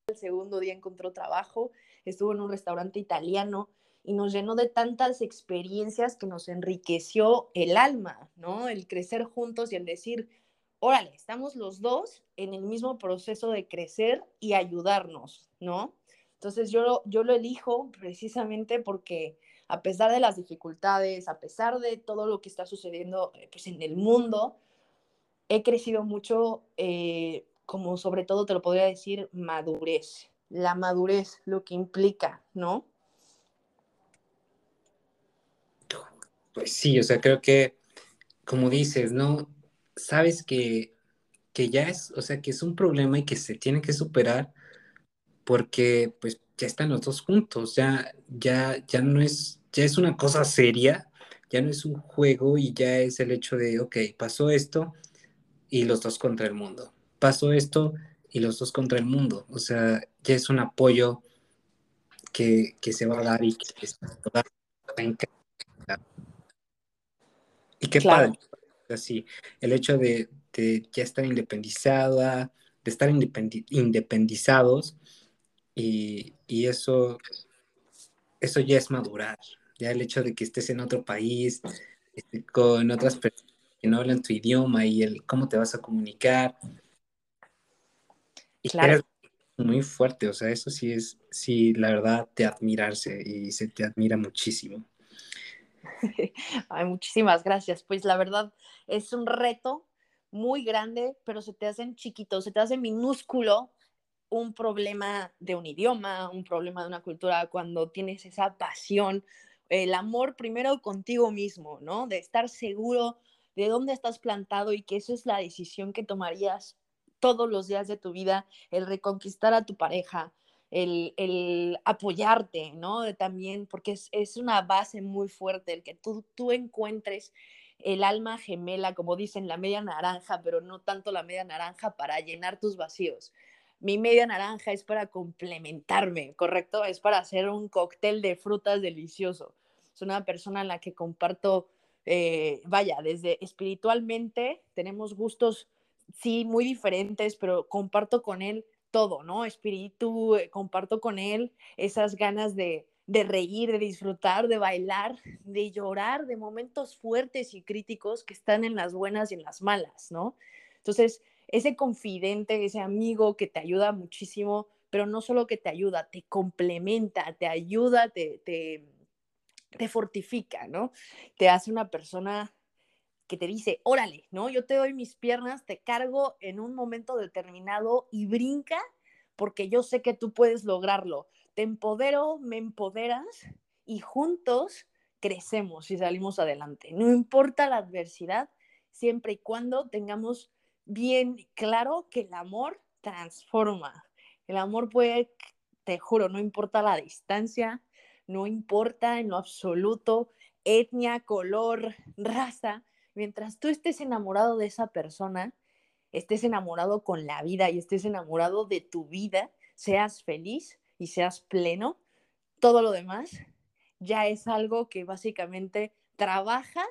el segundo día encontró trabajo, estuvo en un restaurante italiano, y nos llenó de tantas experiencias que nos enriqueció el alma, ¿no? El crecer juntos y el decir, órale, estamos los dos en el mismo proceso de crecer y ayudarnos, ¿no? Entonces yo lo elijo precisamente porque a pesar de las dificultades, a pesar de todo lo que está sucediendo pues, en el mundo, he crecido mucho, como sobre todo te lo podría decir, madurez. La madurez, lo que implica, ¿no? Pues sí, o sea, creo que, como dices, ¿no? Sabes que ya es, o sea, que es un problema y que se tiene que superar porque, pues, ya están los dos juntos, ya no es, ya es una cosa seria, ya no es un juego y ya es el hecho de, ok, pasó esto y los dos contra el mundo, pasó esto y los dos contra el mundo, o sea, ya es un apoyo que se va a dar y que se va a dar. Y qué claro. Padre, así, el hecho de ya estar independizada, de estar independizados, y eso ya es madurar, ya el hecho de que estés en otro país, con otras personas que no hablan tu idioma y el cómo te vas a comunicar. Y claro. Muy fuerte, o sea, eso sí es, sí, la verdad, de admirarse y se te admira muchísimo. Ay, muchísimas gracias. Pues la verdad es un reto muy grande, pero se te hacen chiquitos, se te hace minúsculo un problema de un idioma, un problema de una cultura, cuando tienes esa pasión, el amor primero contigo mismo, ¿no? De estar seguro de dónde estás plantado y que esa es la decisión que tomarías todos los días de tu vida, el reconquistar a tu pareja, el apoyarte, ¿no? También, porque es una base muy fuerte, el que tú encuentres el alma gemela, como dicen, la media naranja, pero no tanto la media naranja para llenar tus vacíos. Mi media naranja es para complementarme, ¿correcto? Es para hacer un cóctel de frutas delicioso. Es una persona en la que comparto, vaya, desde espiritualmente, tenemos gustos, sí, muy diferentes, pero comparto con él todo, ¿no? Espíritu, comparto con él esas ganas de reír, de disfrutar, de bailar, de llorar, de momentos fuertes y críticos que están en las buenas y en las malas, ¿no? Entonces, ese confidente, ese amigo que te ayuda muchísimo, pero no solo que te ayuda, te complementa, te ayuda, te fortifica, ¿no? Te hace una persona que te dice, órale, ¿no? Yo te doy mis piernas, te cargo en un momento determinado y brinca porque yo sé que tú puedes lograrlo. Te empodero, me empoderas y juntos crecemos y salimos adelante. No importa la adversidad, siempre y cuando tengamos bien claro que el amor transforma. El amor puede, te juro, no importa la distancia, no importa en lo absoluto etnia, color, raza. Mientras tú estés enamorado de esa persona, estés enamorado con la vida y estés enamorado de tu vida, seas feliz y seas pleno, todo lo demás ya es algo que básicamente trabaja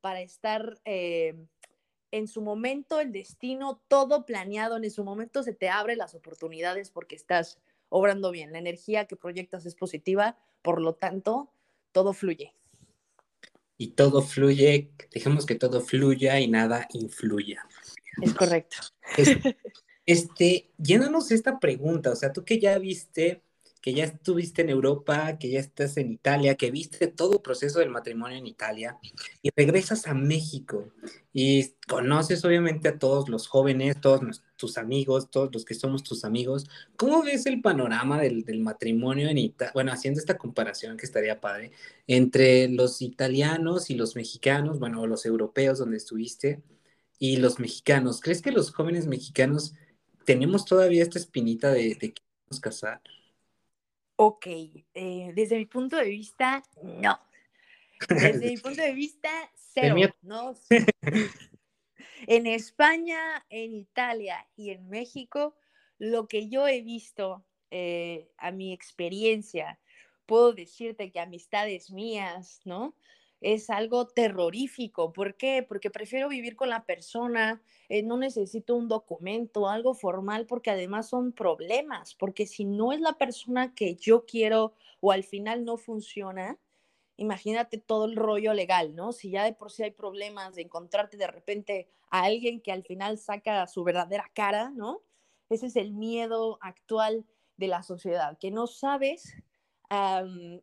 para estar en su momento, el destino, todo planeado. En su momento se te abren las oportunidades porque estás obrando bien. La energía que proyectas es positiva, por lo tanto, todo fluye. Y todo fluye, dejemos que todo fluya y nada influya. Es correcto. Llénanos esta pregunta, o sea, tú que ya viste, que ya estuviste en Europa, que ya estás en Italia, que viste todo el proceso del matrimonio en Italia, y regresas a México, y conoces obviamente a todos los jóvenes, todos tus amigos, todos los que somos tus amigos, ¿cómo ves el panorama del matrimonio en Italia? Bueno, haciendo esta comparación que estaría padre, entre los italianos y los mexicanos, bueno, los europeos donde estuviste, y los mexicanos. ¿Crees que los jóvenes mexicanos tenemos todavía esta espinita de que nos casar? Ok, desde mi punto de vista, no. Desde mi punto de vista, cero. No. En España, en Italia y en México, lo que yo he visto a mi experiencia, puedo decirte que amistades mías, ¿no? es algo terrorífico. ¿Por qué? Porque prefiero vivir con la persona, no necesito un documento, algo formal, porque además son problemas, porque si no es la persona que yo quiero o al final no funciona, imagínate todo el rollo legal, ¿no? Si ya de por sí hay problemas de encontrarte de repente a alguien que al final saca su verdadera cara, ¿no? Ese es el miedo actual de la sociedad, que no sabes...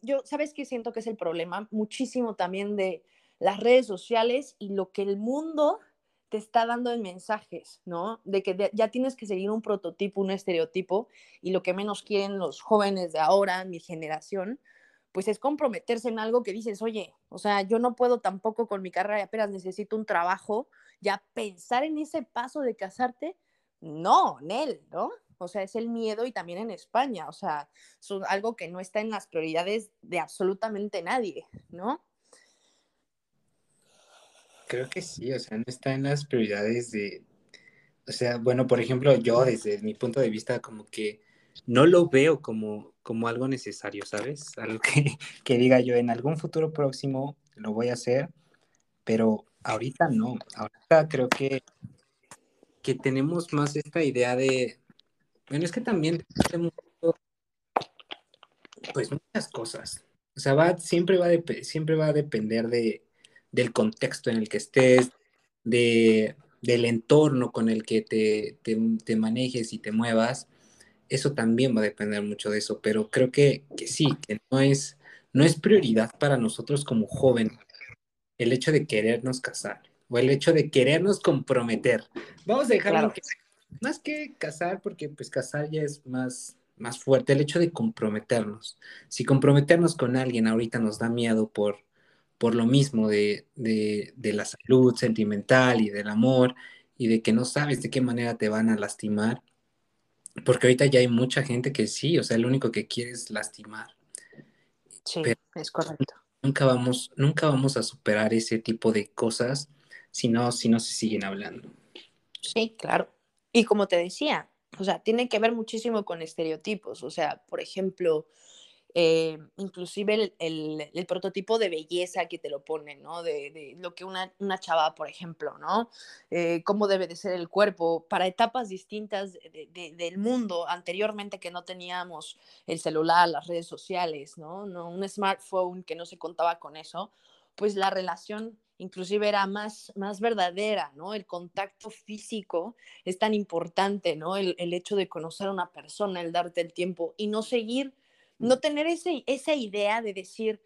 Yo, ¿sabes qué siento que es el problema? Muchísimo también de las redes sociales y lo que el mundo te está dando en mensajes, ¿no? De que ya tienes que seguir un prototipo, un estereotipo, y lo que menos quieren los jóvenes de ahora, mi generación, pues es comprometerse en algo que dices, oye, o sea, yo no puedo tampoco con mi carrera, apenas necesito un trabajo, ya pensar en ese paso de casarte, no, Nel, ¿no? O sea, es el miedo y también en España, o sea, es algo que no está en las prioridades de absolutamente nadie, ¿no? Creo que sí, o sea, no está en las prioridades de, o sea, bueno, por ejemplo, yo desde mi punto de vista como que no lo veo como algo necesario, ¿sabes? Algo que diga yo, en algún futuro próximo lo voy a hacer, pero ahorita no, ahorita creo que tenemos más esta idea de... Bueno, es que también tenemos pues muchas cosas. O sea, siempre va a depender del contexto en el que estés, del entorno con el que te manejes y te muevas. Eso también va a depender mucho de eso. Pero creo que sí, que no es prioridad para nosotros como jóvenes el hecho de querernos casar o el hecho de querernos comprometer. Vamos a dejarlo claro. Más que casar, porque pues casar ya es más fuerte, el hecho de comprometernos. Si comprometernos con alguien ahorita nos da miedo por lo mismo de la salud sentimental y del amor y de que no sabes de qué manera te van a lastimar, porque ahorita ya hay mucha gente que sí, o sea, lo único que quiere es lastimar. Sí, pero es correcto. Nunca vamos a superar ese tipo de cosas si no se siguen hablando. Sí, claro. Y como te decía, o sea, tiene que ver muchísimo con estereotipos. O sea, por ejemplo, inclusive el prototipo de belleza que te lo ponen, ¿no? De lo que una chava, por ejemplo, ¿no? Cómo debe de ser el cuerpo para etapas distintas del mundo anteriormente, que no teníamos el celular, las redes sociales, ¿no? No, un smartphone que no se contaba con eso, pues la relación... inclusive era más verdadera, ¿no? El contacto físico es tan importante, ¿no? El hecho de conocer a una persona, el darte el tiempo y no seguir, no tener esa idea de decir,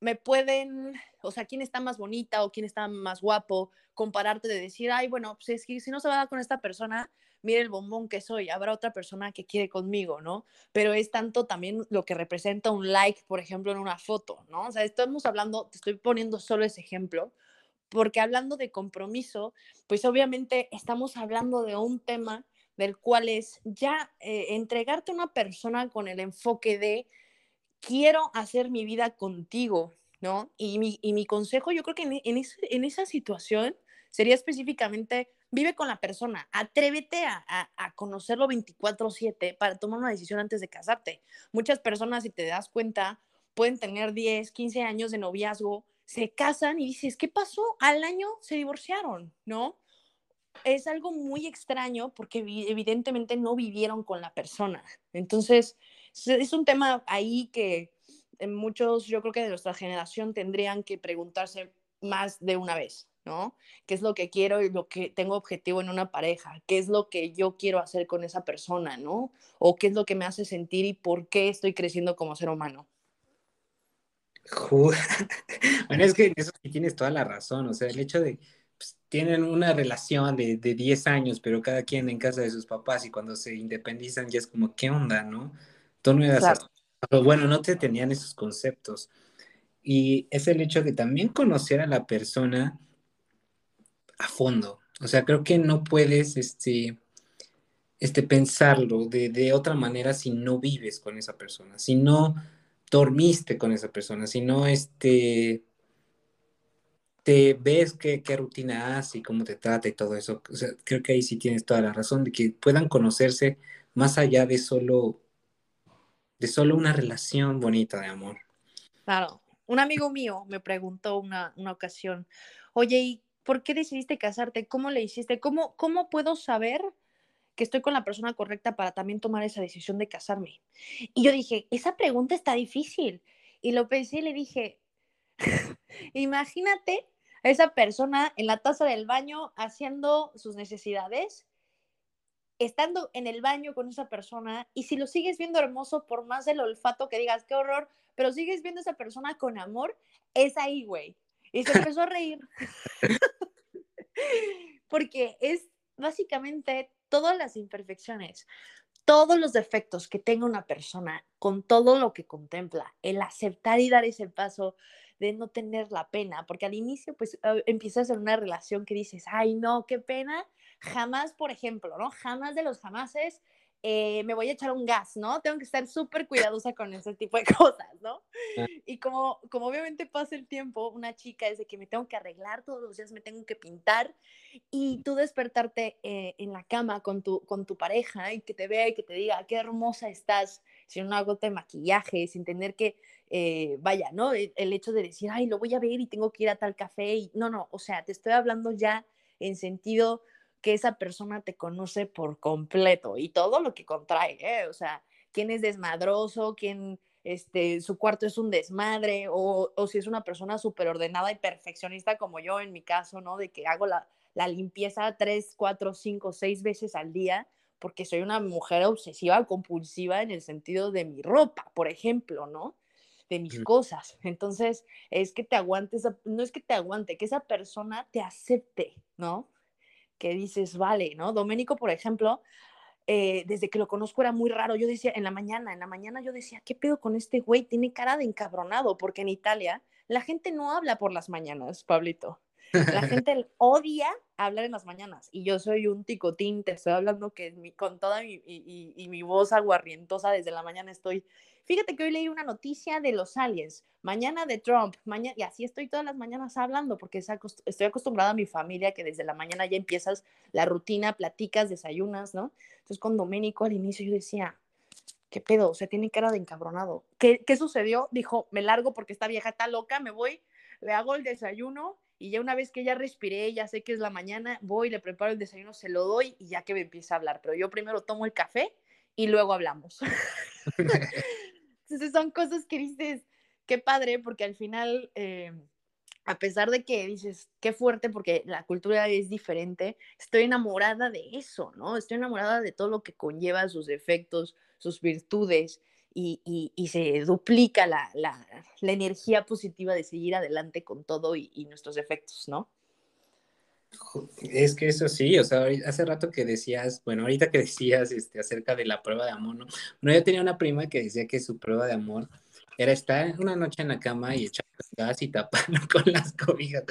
me pueden, o sea, quién está más bonita o quién está más guapo, compararte de decir, ay, bueno, pues es que si no se va a dar con esta persona, mire el bombón que soy, habrá otra persona que quiere conmigo, ¿no? Pero es tanto también lo que representa un like, por ejemplo, en una foto, ¿no? O sea, estamos hablando, te estoy poniendo solo ese ejemplo, porque hablando de compromiso, pues obviamente estamos hablando de un tema del cual es ya entregarte a una persona con el enfoque de quiero hacer mi vida contigo, ¿no? Y mi consejo, yo creo que en esa situación sería específicamente vive con la persona, atrévete a conocerlo 24/7 para tomar una decisión antes de casarte. Muchas personas, si te das cuenta, pueden tener 10, 15 años de noviazgo, se casan y dices, ¿qué pasó? Al año se divorciaron, ¿no? Es algo muy extraño porque evidentemente no vivieron con la persona. Entonces, es un tema ahí que muchos, yo creo que de nuestra generación, tendrían que preguntarse más de una vez, ¿no? ¿Qué es lo que quiero y lo que tengo objetivo en una pareja? ¿Qué es lo que yo quiero hacer con esa persona, ¿no? ¿O qué es lo que me hace sentir y por qué estoy creciendo como ser humano? Bueno, es que en eso sí tienes toda la razón, o sea, el hecho de, pues, tienen una relación de 10 años, pero cada quien en casa de sus papás, y cuando se independizan ya es como, ¿qué onda, no? Tú no eras así, pero bueno, no te tenían esos conceptos, y es el hecho de también conocer a la persona a fondo, o sea, creo que no puedes, pensarlo de otra manera si no vives con esa persona, si no dormiste con esa persona, si no te ves qué rutina hace y cómo te trata y todo eso. O sea, creo que ahí sí tienes toda la razón de que puedan conocerse más allá de solo una relación bonita de amor. Claro, Un amigo mío me preguntó una ocasión, oye, ¿y por qué decidiste casarte? ¿Cómo le hiciste? ¿Cómo puedo saber que estoy con la persona correcta para también tomar esa decisión de casarme? Y yo dije, esa pregunta está difícil. Y lo pensé y le dije, imagínate a esa persona en la taza del baño haciendo sus necesidades, estando en el baño con esa persona, y si lo sigues viendo hermoso, por más del olfato que digas, qué horror, pero sigues viendo a esa persona con amor, es ahí, güey. Y se empezó a reír. Porque es básicamente todas las imperfecciones, todos los defectos que tenga una persona, con todo lo que contempla, el aceptar y dar ese paso de no tener la pena, porque al inicio pues empiezas en una relación que dices, ay no, qué pena, jamás, por ejemplo, ¿no? Jamás de los jamases me voy a echar un gas, ¿no? Tengo que estar súper cuidadosa con ese tipo de cosas, ¿no? Y como obviamente pasa el tiempo, una chica es de que me tengo que arreglar todos los días, me tengo que pintar, y tú despertarte en la cama con tu pareja y que te vea y que te diga, qué hermosa estás, sin una gota de maquillaje, sin tener que, vaya, ¿no? El hecho de decir, ay, lo voy a ver y tengo que ir a tal café, y no, o sea, te estoy hablando ya en sentido que esa persona te conoce por completo y todo lo que contrae, o sea, quién es desmadroso, quién, su cuarto es un desmadre, o si es una persona súper ordenada y perfeccionista como yo en mi caso, ¿no? De que hago la limpieza 3, 4, 5, 6 veces al día, porque soy una mujer obsesiva, compulsiva en el sentido de mi ropa, por ejemplo, ¿no? De mis cosas. Entonces, es que te aguantes, no es que te aguante, que esa persona te acepte, ¿no? Que dices, vale, ¿no? Doménico, por ejemplo, desde que lo conozco era muy raro. Yo decía, en la mañana yo decía, ¿qué pedo con este güey? Tiene cara de encabronado, porque en Italia la gente no habla por las mañanas, Pablito. La gente odia hablar en las mañanas. Y yo soy un ticotín, te estoy hablando que con toda mi voz aguarrientosa desde la mañana estoy. Fíjate que hoy leí una noticia de los aliens, mañana de Trump, y así estoy todas las mañanas hablando, porque estoy acostumbrada a mi familia, que desde la mañana ya empiezas la rutina, platicas, desayunas, ¿no? Entonces con Doménico al inicio yo decía, ¿qué pedo? O sea, tiene cara de encabronado. ¿Qué sucedió? Dijo, me largo porque esta vieja está loca, me voy, le hago el desayuno, y ya una vez que ya respiré, ya sé que es la mañana, voy, le preparo el desayuno, se lo doy, y ya que me empieza a hablar. Pero yo primero tomo el café y luego hablamos. Entonces son cosas que dices, qué padre, porque al final, a pesar de que dices, qué fuerte, porque la cultura es diferente, estoy enamorada de eso, ¿no? Estoy enamorada de todo lo que conlleva sus defectos, sus virtudes, y se duplica la energía positiva de seguir adelante con todo y nuestros defectos, ¿no? Es que eso sí, o sea, hace rato que decías, bueno, ahorita que decías acerca de la prueba de amor, ¿no? Bueno, yo tenía una prima que decía que su prueba de amor era estar una noche en la cama y echar gas y taparlo con las cobijas.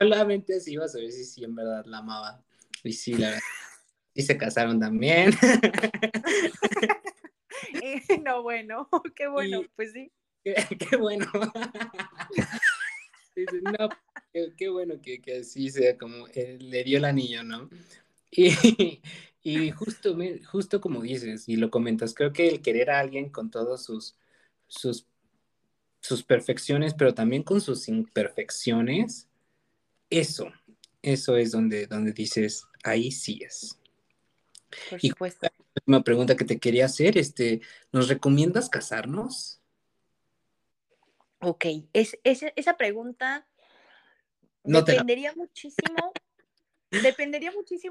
Solamente así iba a saber si sí en verdad la amaba. Y sí, la verdad. Y se casaron también. No, bueno, qué bueno, y, pues sí. Qué bueno. No, qué bueno que así sea, como le dio el anillo, ¿no? Y justo como dices, y lo comentas, creo que el querer a alguien con todos sus perfecciones, pero también con sus imperfecciones, eso es donde dices, ahí sí es. Por supuesto. Y la última pregunta que te quería hacer, ¿nos recomiendas casarnos? Ok, esa pregunta no dependería muchísimo,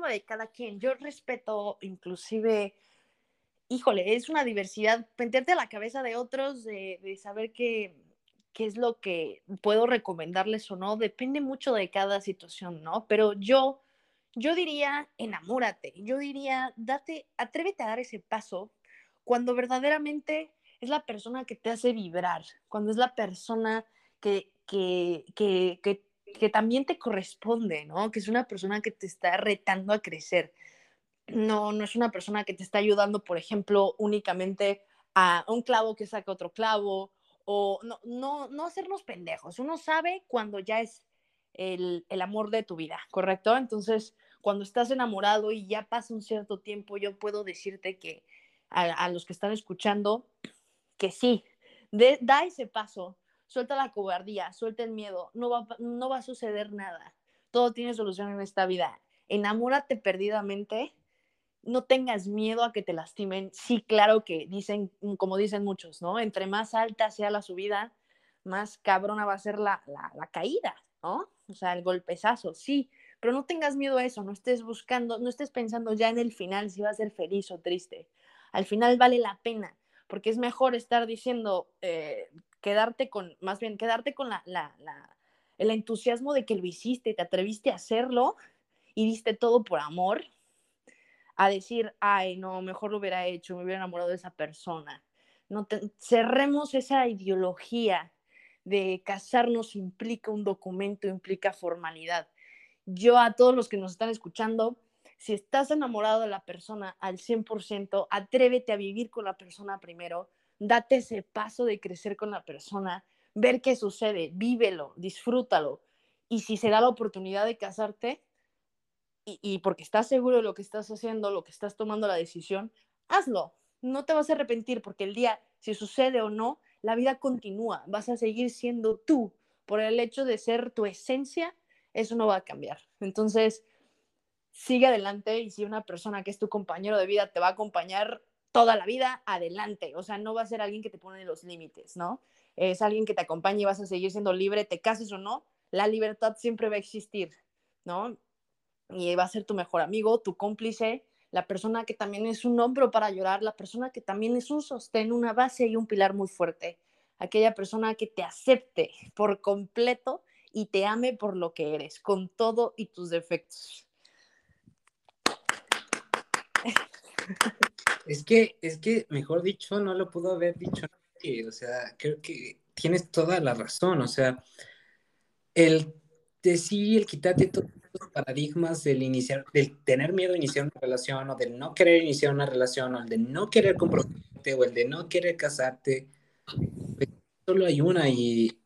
de cada quien. Yo respeto, inclusive, híjole, es una diversidad, meterte a la cabeza de otros, de saber qué es lo que puedo recomendarles o no, depende mucho de cada situación, ¿no? Pero yo diría, enamórate, yo diría, atrévete a dar ese paso cuando verdaderamente es la persona que te hace vibrar, cuando es la persona que también te corresponde, ¿no? Que es una persona que te está retando a crecer. No es una persona que te está ayudando, por ejemplo, únicamente a un clavo que saca otro clavo, o no hacernos pendejos. Uno sabe cuando ya es el amor de tu vida, ¿correcto? Entonces, cuando estás enamorado y ya pasa un cierto tiempo, yo puedo decirte que a los que están escuchando, que sí, Da ese paso, suelta la cobardía, suelta el miedo, no va a suceder nada. Todo tiene solución en esta vida. Enamórate perdidamente, no tengas miedo a que te lastimen. Sí, claro que dicen, como dicen muchos, ¿no? Entre más alta sea la subida, más cabrona va a ser la caída, ¿no? O sea, el golpezazo, sí. Pero no tengas miedo a eso, no estés buscando, no estés pensando ya en el final si va a ser feliz o triste. Al final vale la pena, porque es mejor estar diciendo, quedarte con el entusiasmo de que lo hiciste, te atreviste a hacerlo y diste todo por amor, a decir, ay, no, mejor lo hubiera hecho, me hubiera enamorado de esa persona. Cerremos esa ideología de casarnos implica un documento, implica formalidad. Yo a todos los que nos están escuchando, si estás enamorado de la persona al 100%, atrévete a vivir con la persona primero, date ese paso de crecer con la persona, ver qué sucede, vívelo, disfrútalo. Y si se da la oportunidad de casarte, y porque estás seguro de lo que estás haciendo, lo que estás tomando la decisión, hazlo. No te vas a arrepentir porque el día, si sucede o no, la vida continúa. Vas a seguir siendo tú. Por el hecho de ser tu esencia, eso no va a cambiar. Entonces, sigue adelante y si una persona que es tu compañero de vida te va a acompañar toda la vida, adelante. O sea, no va a ser alguien que te pone los límites, ¿no? Es alguien que te acompaña y vas a seguir siendo libre, te cases o no, la libertad siempre va a existir, ¿no? Y va a ser tu mejor amigo, tu cómplice, la persona que también es un hombro para llorar, la persona que también es un sostén, una base y un pilar muy fuerte. Aquella persona que te acepte por completo y te ame por lo que eres, con todo y tus defectos. Es que mejor dicho, no lo pudo haber dicho nadie. O sea, creo que tienes toda la razón. O sea, el decir, el quitarte todo paradigmas del tener miedo a iniciar una relación o del no querer iniciar una relación o el de no querer comprometerte o el de no querer casarte, solo hay una y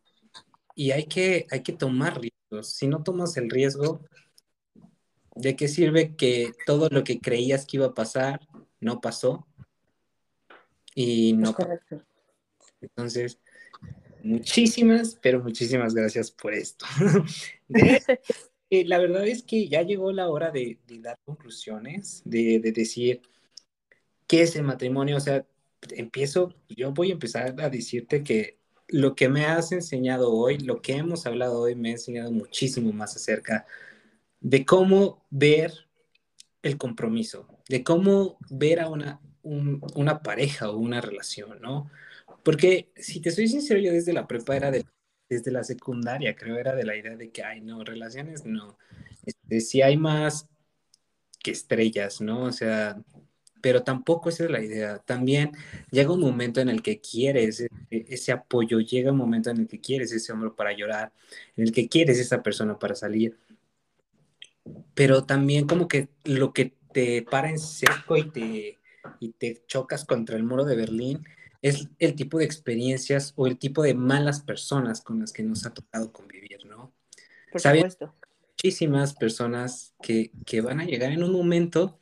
hay que tomar riesgos. Si no tomas el riesgo, ¿de qué sirve que todo lo que creías que iba a pasar no pasó? Y no pasó. Entonces, muchísimas gracias por esto. La verdad es que ya llegó la hora de dar conclusiones, de decir qué es el matrimonio. O sea, yo voy a empezar a decirte que lo que me has enseñado hoy, lo que hemos hablado hoy, me ha enseñado muchísimo más acerca de cómo ver el compromiso, de cómo ver a una pareja o una relación, ¿no? Porque, si te soy sincero, yo desde la prepa era desde la secundaria, creo, era de la idea de que, ay, no, relaciones no. Sí hay más que estrellas, ¿no? O sea, pero tampoco esa es la idea. También llega un momento en el que quieres ese apoyo, llega un momento en el que quieres ese hombro para llorar, en el que quieres esa persona para salir. Pero también como que lo que te para en seco y te chocas contra el muro de Berlín es el tipo de experiencias o el tipo de malas personas con las que nos ha tocado convivir, ¿no? Por supuesto. Muchísimas personas que van a llegar en un momento,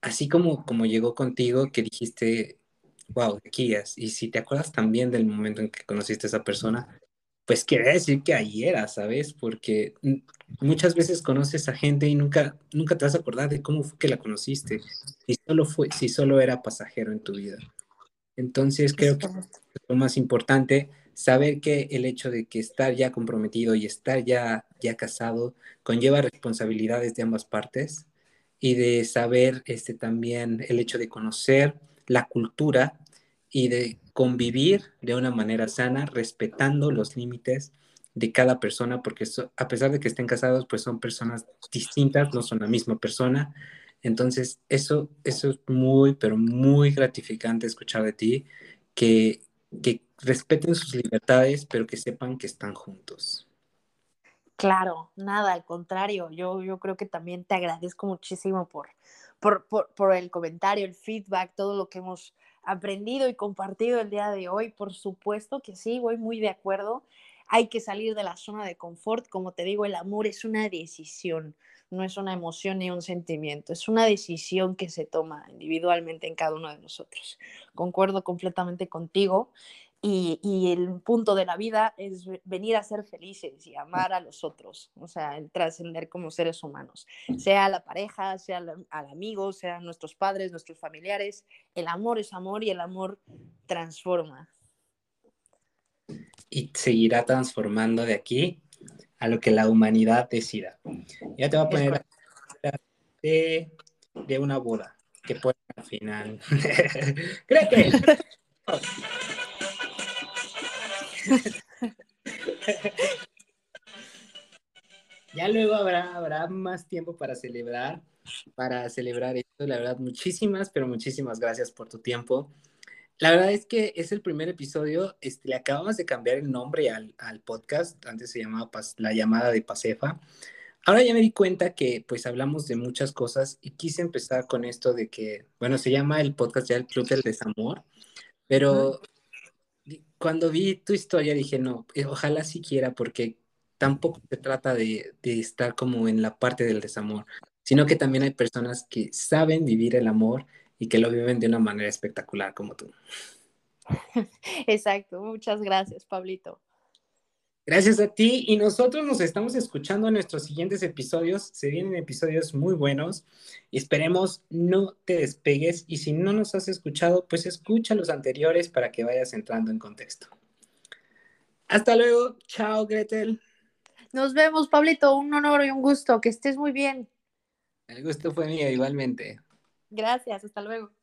así como llegó contigo, que dijiste, wow, aquí eras. Y si te acuerdas también del momento en que conociste a esa persona, pues quiere decir que ahí era, ¿sabes? Porque muchas veces conoces a gente y nunca te vas a acordar de cómo fue que la conociste, si solo era pasajero en tu vida. Entonces creo que lo más importante, saber que el hecho de que estar ya comprometido y estar ya casado conlleva responsabilidades de ambas partes y de saber también el hecho de conocer la cultura y de convivir de una manera sana, respetando los límites de cada persona, porque a pesar de que estén casados, pues son personas distintas, no son la misma persona. Entonces, eso es muy, pero muy gratificante escuchar de ti, que respeten sus libertades, pero que sepan que están juntos. Claro, nada, al contrario. Yo creo que también te agradezco muchísimo por el comentario, el feedback, todo lo que hemos aprendido y compartido el día de hoy. Por supuesto que sí, voy muy de acuerdo. Hay que salir de la zona de confort. Como te digo, el amor es una decisión. No es una emoción ni un sentimiento, es una decisión que se toma individualmente en cada uno de nosotros. Concuerdo completamente contigo. Y el punto de la vida es venir a ser felices y amar a los otros, o sea, el trascender como seres humanos, sea la pareja, sea al amigo, sean nuestros padres, nuestros familiares. El amor es amor y el amor transforma. Y seguirá transformando de aquí a lo que la humanidad decida. Ya te voy a poner de una boda, que puede al final. Creo que... Ya luego habrá más tiempo para celebrar esto. La verdad, muchísimas gracias por tu tiempo. La verdad es que es el primer episodio. Le acabamos de cambiar el nombre al podcast. Antes se llamaba La Llamada de Pasefa. Ahora ya me di cuenta que pues hablamos de muchas cosas y quise empezar con esto de que, bueno, se llama el podcast ya el Club del Desamor, pero... Cuando vi tu historia dije, no, ojalá siquiera, porque tampoco se trata de estar como en la parte del desamor, sino que también hay personas que saben vivir el amor y que lo viven de una manera espectacular como tú. Exacto, muchas gracias, Pablito. Gracias a ti, y nosotros nos estamos escuchando en nuestros siguientes episodios. Se vienen episodios muy buenos y esperemos no te despegues, y si no nos has escuchado, pues escucha los anteriores para que vayas entrando en contexto. Hasta luego, chao Gretel. Nos vemos, Pablito, un honor y un gusto, que estés muy bien. El gusto fue mío igualmente. Gracias, hasta luego.